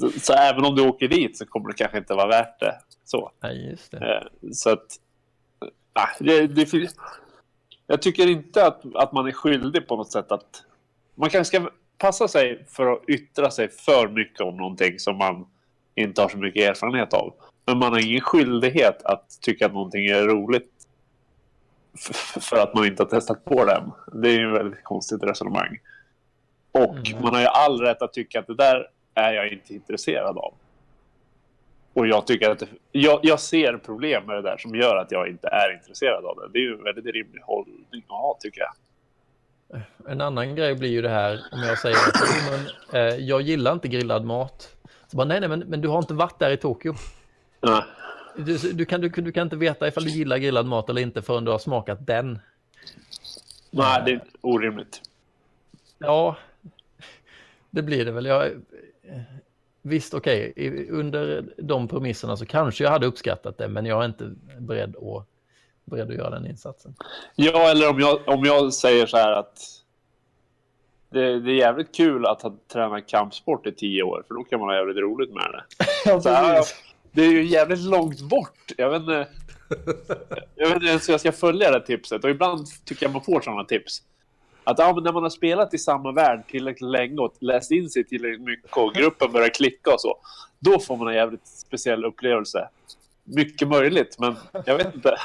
Så, så även om du åker dit så kommer det kanske inte vara värt det. Så. Ja, just det. Eh, så att Det, det, jag tycker inte att, att man är skyldig på något sätt att man kanske ska passa sig för att yttra sig för mycket om någonting som man inte har så mycket erfarenhet av. Men man har ingen skyldighet att tycka att någonting är roligt f- för att man inte har testat på den. Det är ju ett väldigt konstigt resonemang. Och mm. man har ju all rätt att tycka att det där är jag inte intresserad av. Och jag tycker att det, jag, jag ser problem med det där som gör att jag inte är intresserad av det. Det är ju en väldigt rimlig hållning att ha, tycker jag. En annan grej blir ju det här om jag säger att men, eh, jag gillar inte grillad mat. Så bara, nej, nej men, men du har inte varit där i Tokyo. Nej. Du, du, kan, du, du kan inte veta ifall du gillar grillad mat eller inte förrän du har smakat den. Nej, det är orimligt. Ja, det blir det väl. Jag, visst, okej. Okay. Under de premisserna så kanske jag hade uppskattat det, men jag är inte beredd att, beredd att göra den insatsen. Ja, eller om jag, om jag säger så här att det, det är jävligt kul att ha tränat kampsport i tio år, för då kan man ha jävligt roligt med det. Så här, det är ju jävligt långt bort. Jag vet inte, jag vet inte så jag ska följa det tipset. Och ibland tycker jag man får sådana tips. Att ja, men när man har spelat i samma värld tillräckligt länge och läst in sig tillräckligt mycket och gruppen börjar klicka och så, då får man en jävligt speciell upplevelse. Mycket möjligt, men jag vet inte.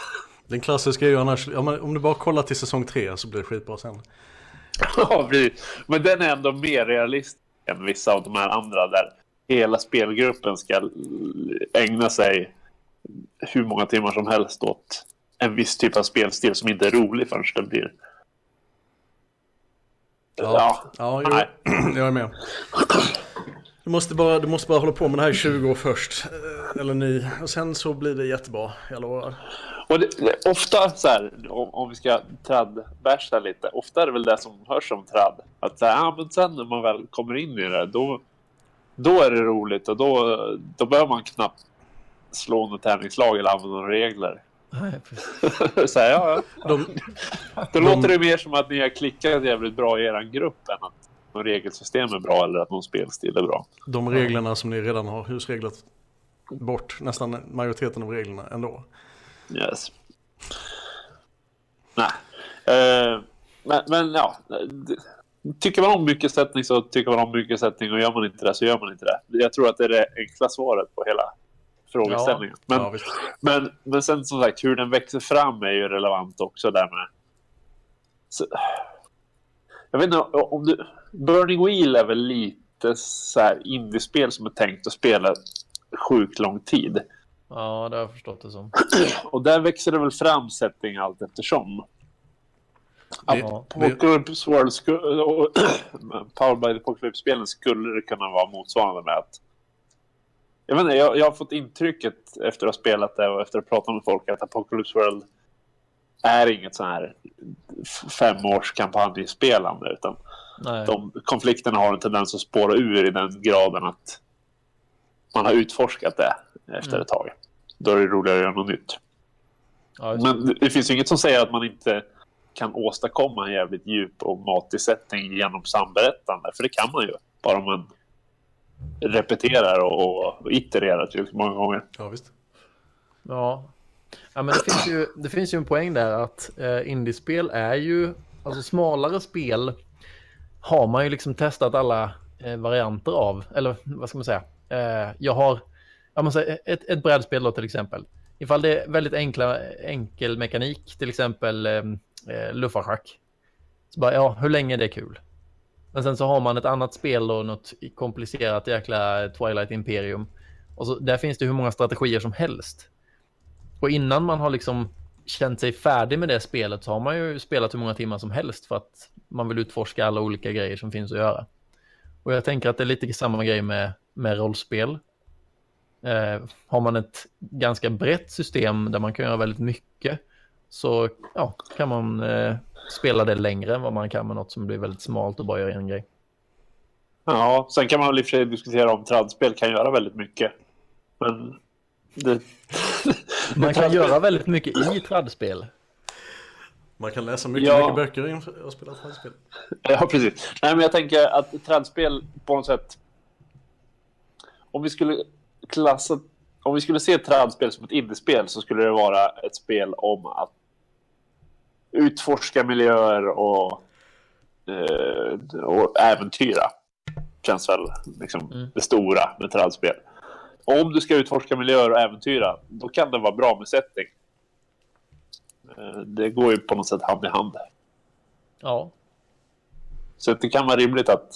Den klassiska är ju annars, om du bara kollar till säsong tre så blir det skitbra sen. Ja, men den är ändå mer realistisk än vissa av de här andra där hela spelgruppen ska ägna sig hur många timmar som helst åt en viss typ av spelstil som inte är rolig förrän det blir... Ja, ja, ja jo, jag är med. Du måste, bara, du måste bara hålla på med det här i tjugo år först. Eller ni. Och sen så blir det jättebra, jag lovar. Och det, det, ofta så här, om, om vi ska trädbärsa lite, ofta är det väl det som hörs som träd. Att så här, ja, men sen när man väl kommer in i det, då, då är det roligt. Och då, då behöver man knappt slå något tärningslag eller använda några regler. Så här, ja, ja. De, Då de... låter det mer som att ni har klickat jävligt bra i er grupp än att någon regelsystem är bra eller att någon spelstil är bra. De reglerna som ni redan har husreglat bort nästan majoriteten av reglerna ändå. Yes. Nej. Eh, men, men ja, tycker man om mycket sättning så tycker man om mycket sättning och gör man inte det så gör man inte det. Jag tror att det är det enkla svaret på hela frågeställningen. Ja, men, ja, men, men sen som sagt, hur den växer fram är ju relevant också där med. Så, jag vet inte om du... Burning Wheel är väl lite så här indiespel som är tänkt att spela sjukt lång tid. Ja, det har jag förstått det som. Och där växer det väl fram sättning allt eftersom. Apocalypse World sku- och Powered by the Apocalypse-spelen skulle det kunna vara motsvarande med att... Jag vet inte, jag, jag har fått intrycket efter att ha spelat det och efter att ha pratat med folk att Apocalypse World är inget sån här femårskampanjspelande, utan de konflikterna har en tendens att spåra ur i den graden att man har utforskat det efter mm. ett tag. Då är det roligare att göra något nytt. Ja, det. Men det finns ju inget som säger att man inte kan åstadkomma en jävligt djup och matig sättning genom samberättande, för det kan man ju, bara om man repeterar och, och itererar tillräckligt många gånger. Ja, visst. Ja. Ja, men det finns ju, det finns ju en poäng där att eh, indiespel är ju, alltså smalare spel har man ju liksom testat alla eh, varianter av, eller vad ska man säga, eh, jag har jag måste säga, ett, ett brädspel då till exempel, ifall det är väldigt enkla, enkel mekanik, till exempel eh, Luffarschack, så bara, ja, hur länge är det kul? Men sen så har man ett annat spel och något komplicerat jäkla Twilight Imperium, och så, där finns det hur många strategier som helst. Och innan man har liksom känt sig färdig med det spelet så har man ju spelat hur många timmar som helst för att man vill utforska alla olika grejer som finns att göra. Och jag tänker att det är lite samma grej med, med rollspel. Eh, har man ett ganska brett system där man kan göra väldigt mycket, så ja, kan man eh, spela det längre än vad man kan med något som blir väldigt smalt och bara gör en grej. Ja, sen kan man väl i och för sig diskutera om trädspel kan göra väldigt mycket. Men... Det... Man kan göra väldigt mycket i trädspel. Man kan läsa mycket, ja. mycket böcker och spela trädspel. Ja, precis. Nej, men jag tänker att trädspel på något sätt, om vi skulle klassa, om vi skulle se trädspel som ett indiespel, så skulle det vara ett spel om att utforska miljöer och, och äventyra. Känns väl liksom mm. det stora med trädspel. Om du ska utforska miljöer och äventyra, då kan det vara bra med sättning. Det går ju på något sätt hand i hand. Ja. Så det kan vara rimligt att,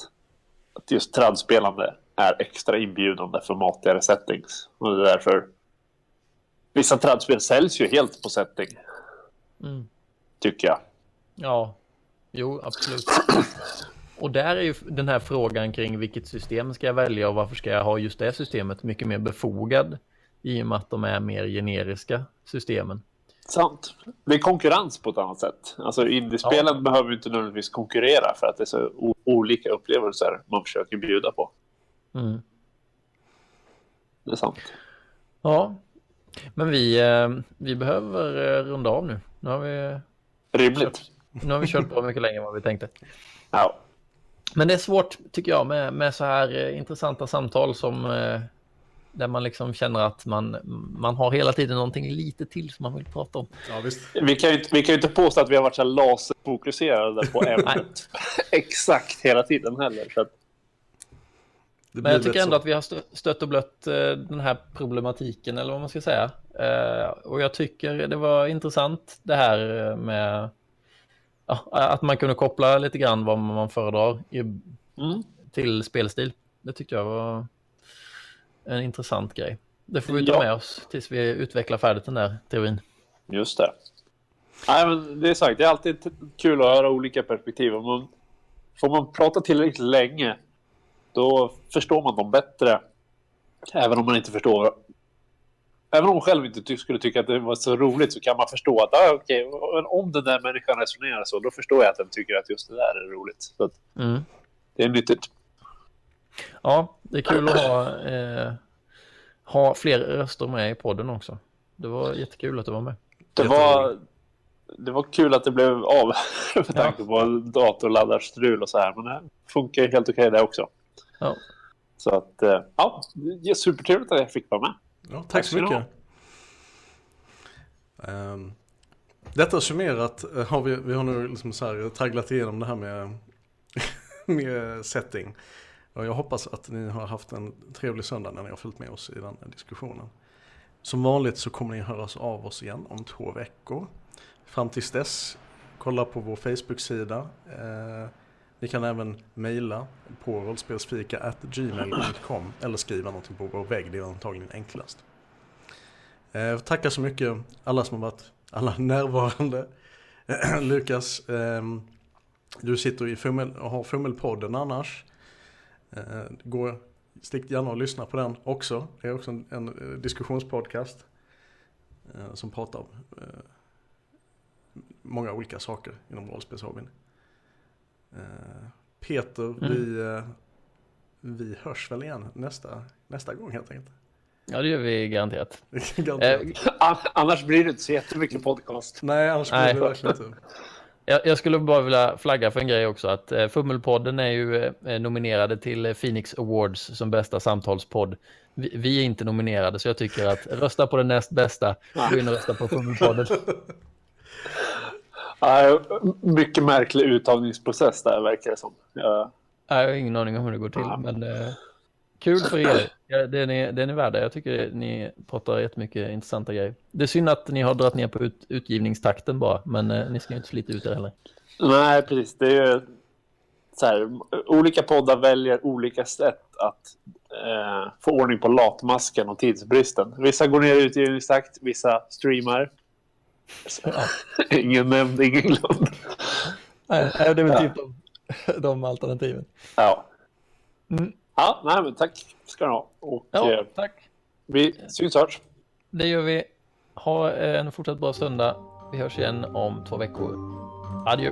att just trädspelande är extra inbjudande för matigare settings. Och det är därför vissa trädspel säljs ju helt på setting. Mm. Tycker jag. Ja, jo, absolut. Och där är ju den här frågan kring vilket system ska jag välja och varför ska jag ha just det systemet mycket mer befogad, i och med att de är mer generiska systemen. Sant. Det är konkurrens på ett annat sätt. Alltså indiespelen ja. behöver ju inte nödvändigtvis konkurrera för att det är så olika upplevelser man försöker bjuda på. Mm. Det är sant. Ja, men vi, vi behöver runda av nu. Nu har vi Rimligt. Kört, nu har vi kört på mycket längre än vad vi tänkte. Ja. Men det är svårt tycker jag med, med så här intressanta samtal som där man liksom känner att man, man har hela tiden någonting lite till som man vill prata om. Ja, visst. Vi kan ju vi kan ju inte påstå att vi har varit så här laserfokuserade på ämnet exakt hela tiden heller. Så att... Men jag tycker ändå att vi har stött och blött den här problematiken eller vad man ska säga. Och jag tycker det var intressant det här med att man kunde koppla lite grann vad man föredrar till spelstil. Det tyckte jag var en intressant grej. Det får vi ta med oss tills vi utvecklar färdigt den där teorin. Just det. Nej, men det är sagt, det är alltid kul att höra olika perspektiv. Man, får man prata tillräckligt länge då förstår man dem bättre. Även om man inte förstår. Även om man själv inte ty- skulle tycka att det var så roligt så kan man förstå att ah, okej, om den där människan resonerar så då förstår jag att den tycker att just det där är roligt. Så att mm. Det är nyttigt. Ja, det är kul att ha, eh, ha fler röster med i podden också. Det var jättekul att du var med. Det var, det var kul att det blev av med tanke ja. på datorladdarstrul och så här. Men det funkar helt okej där också. Ja. Så att, ja, det är supertrevligt att jag fick vara med. Ja, tack, tack så mycket. Um, detta summerat har vi, vi har nu liksom så här tragglat igenom det här med, med setting. Och jag hoppas att ni har haft en trevlig söndag när ni har följt med oss i den här diskussionen. Som vanligt så kommer ni höras av oss igen om två veckor. Fram tills dess, kolla på vår Facebook-sida. Eh, Ni kan även mejla på rollspelsfika at gmail dot com eller skriva någonting på vår vägg, det är antagligen enklast. Eh, tackar så mycket alla som har varit, alla närvarande. Lukas, eh, du sitter i fummel, och har Fummelpodden annars. Eh, gå, stick gärna och lyssna på den också. Det är också en, en diskussionspodcast eh, som pratar om eh, många olika saker inom rollspelshobbyn. Peter, mm. vi, vi hörs väl igen nästa, nästa gång helt enkelt. Ja, det gör vi garanterat. garanterat. Eh, annars blir det inte så jättemycket podcast. Nej, annars blir Nej. det verkligen inte. jag, jag skulle bara vilja flagga för en grej också. Att eh, Fummelpodden är ju eh, nominerade till Phoenix Awards som bästa samtalspodd. Vi, vi är inte nominerade så jag tycker att rösta på den näst bästa. Gå in och rösta på Fummelpodden. Ja, mycket märklig uttagningsprocess där verkar det som. Jag... jag har ingen aning om hur det går till, ja. men eh, kul för er. Ja, det är, det är ni värda. Jag tycker ni pratar jättemycket intressanta grejer. Det är synd att ni har dragit ner på ut, utgivningstakten bara, men eh, ni ska ju inte slita ut er heller. Nej, precis. Det är ju så här, olika poddar väljer olika sätt att eh, få ordning på latmasken och tidsbristen. Vissa går ner i utgivningstakt, vissa streamar. Ja. Ingen nämnd, ingen glömd. Nej, det är väl typ ja. de, de alternativen. Ja. Mm. Ja, nej men tack ska ni ha. Och ja, tack. Vi syns hörs. Det gör vi. Ha en fortsatt bra söndag. Vi hörs igen om två veckor. Adjö.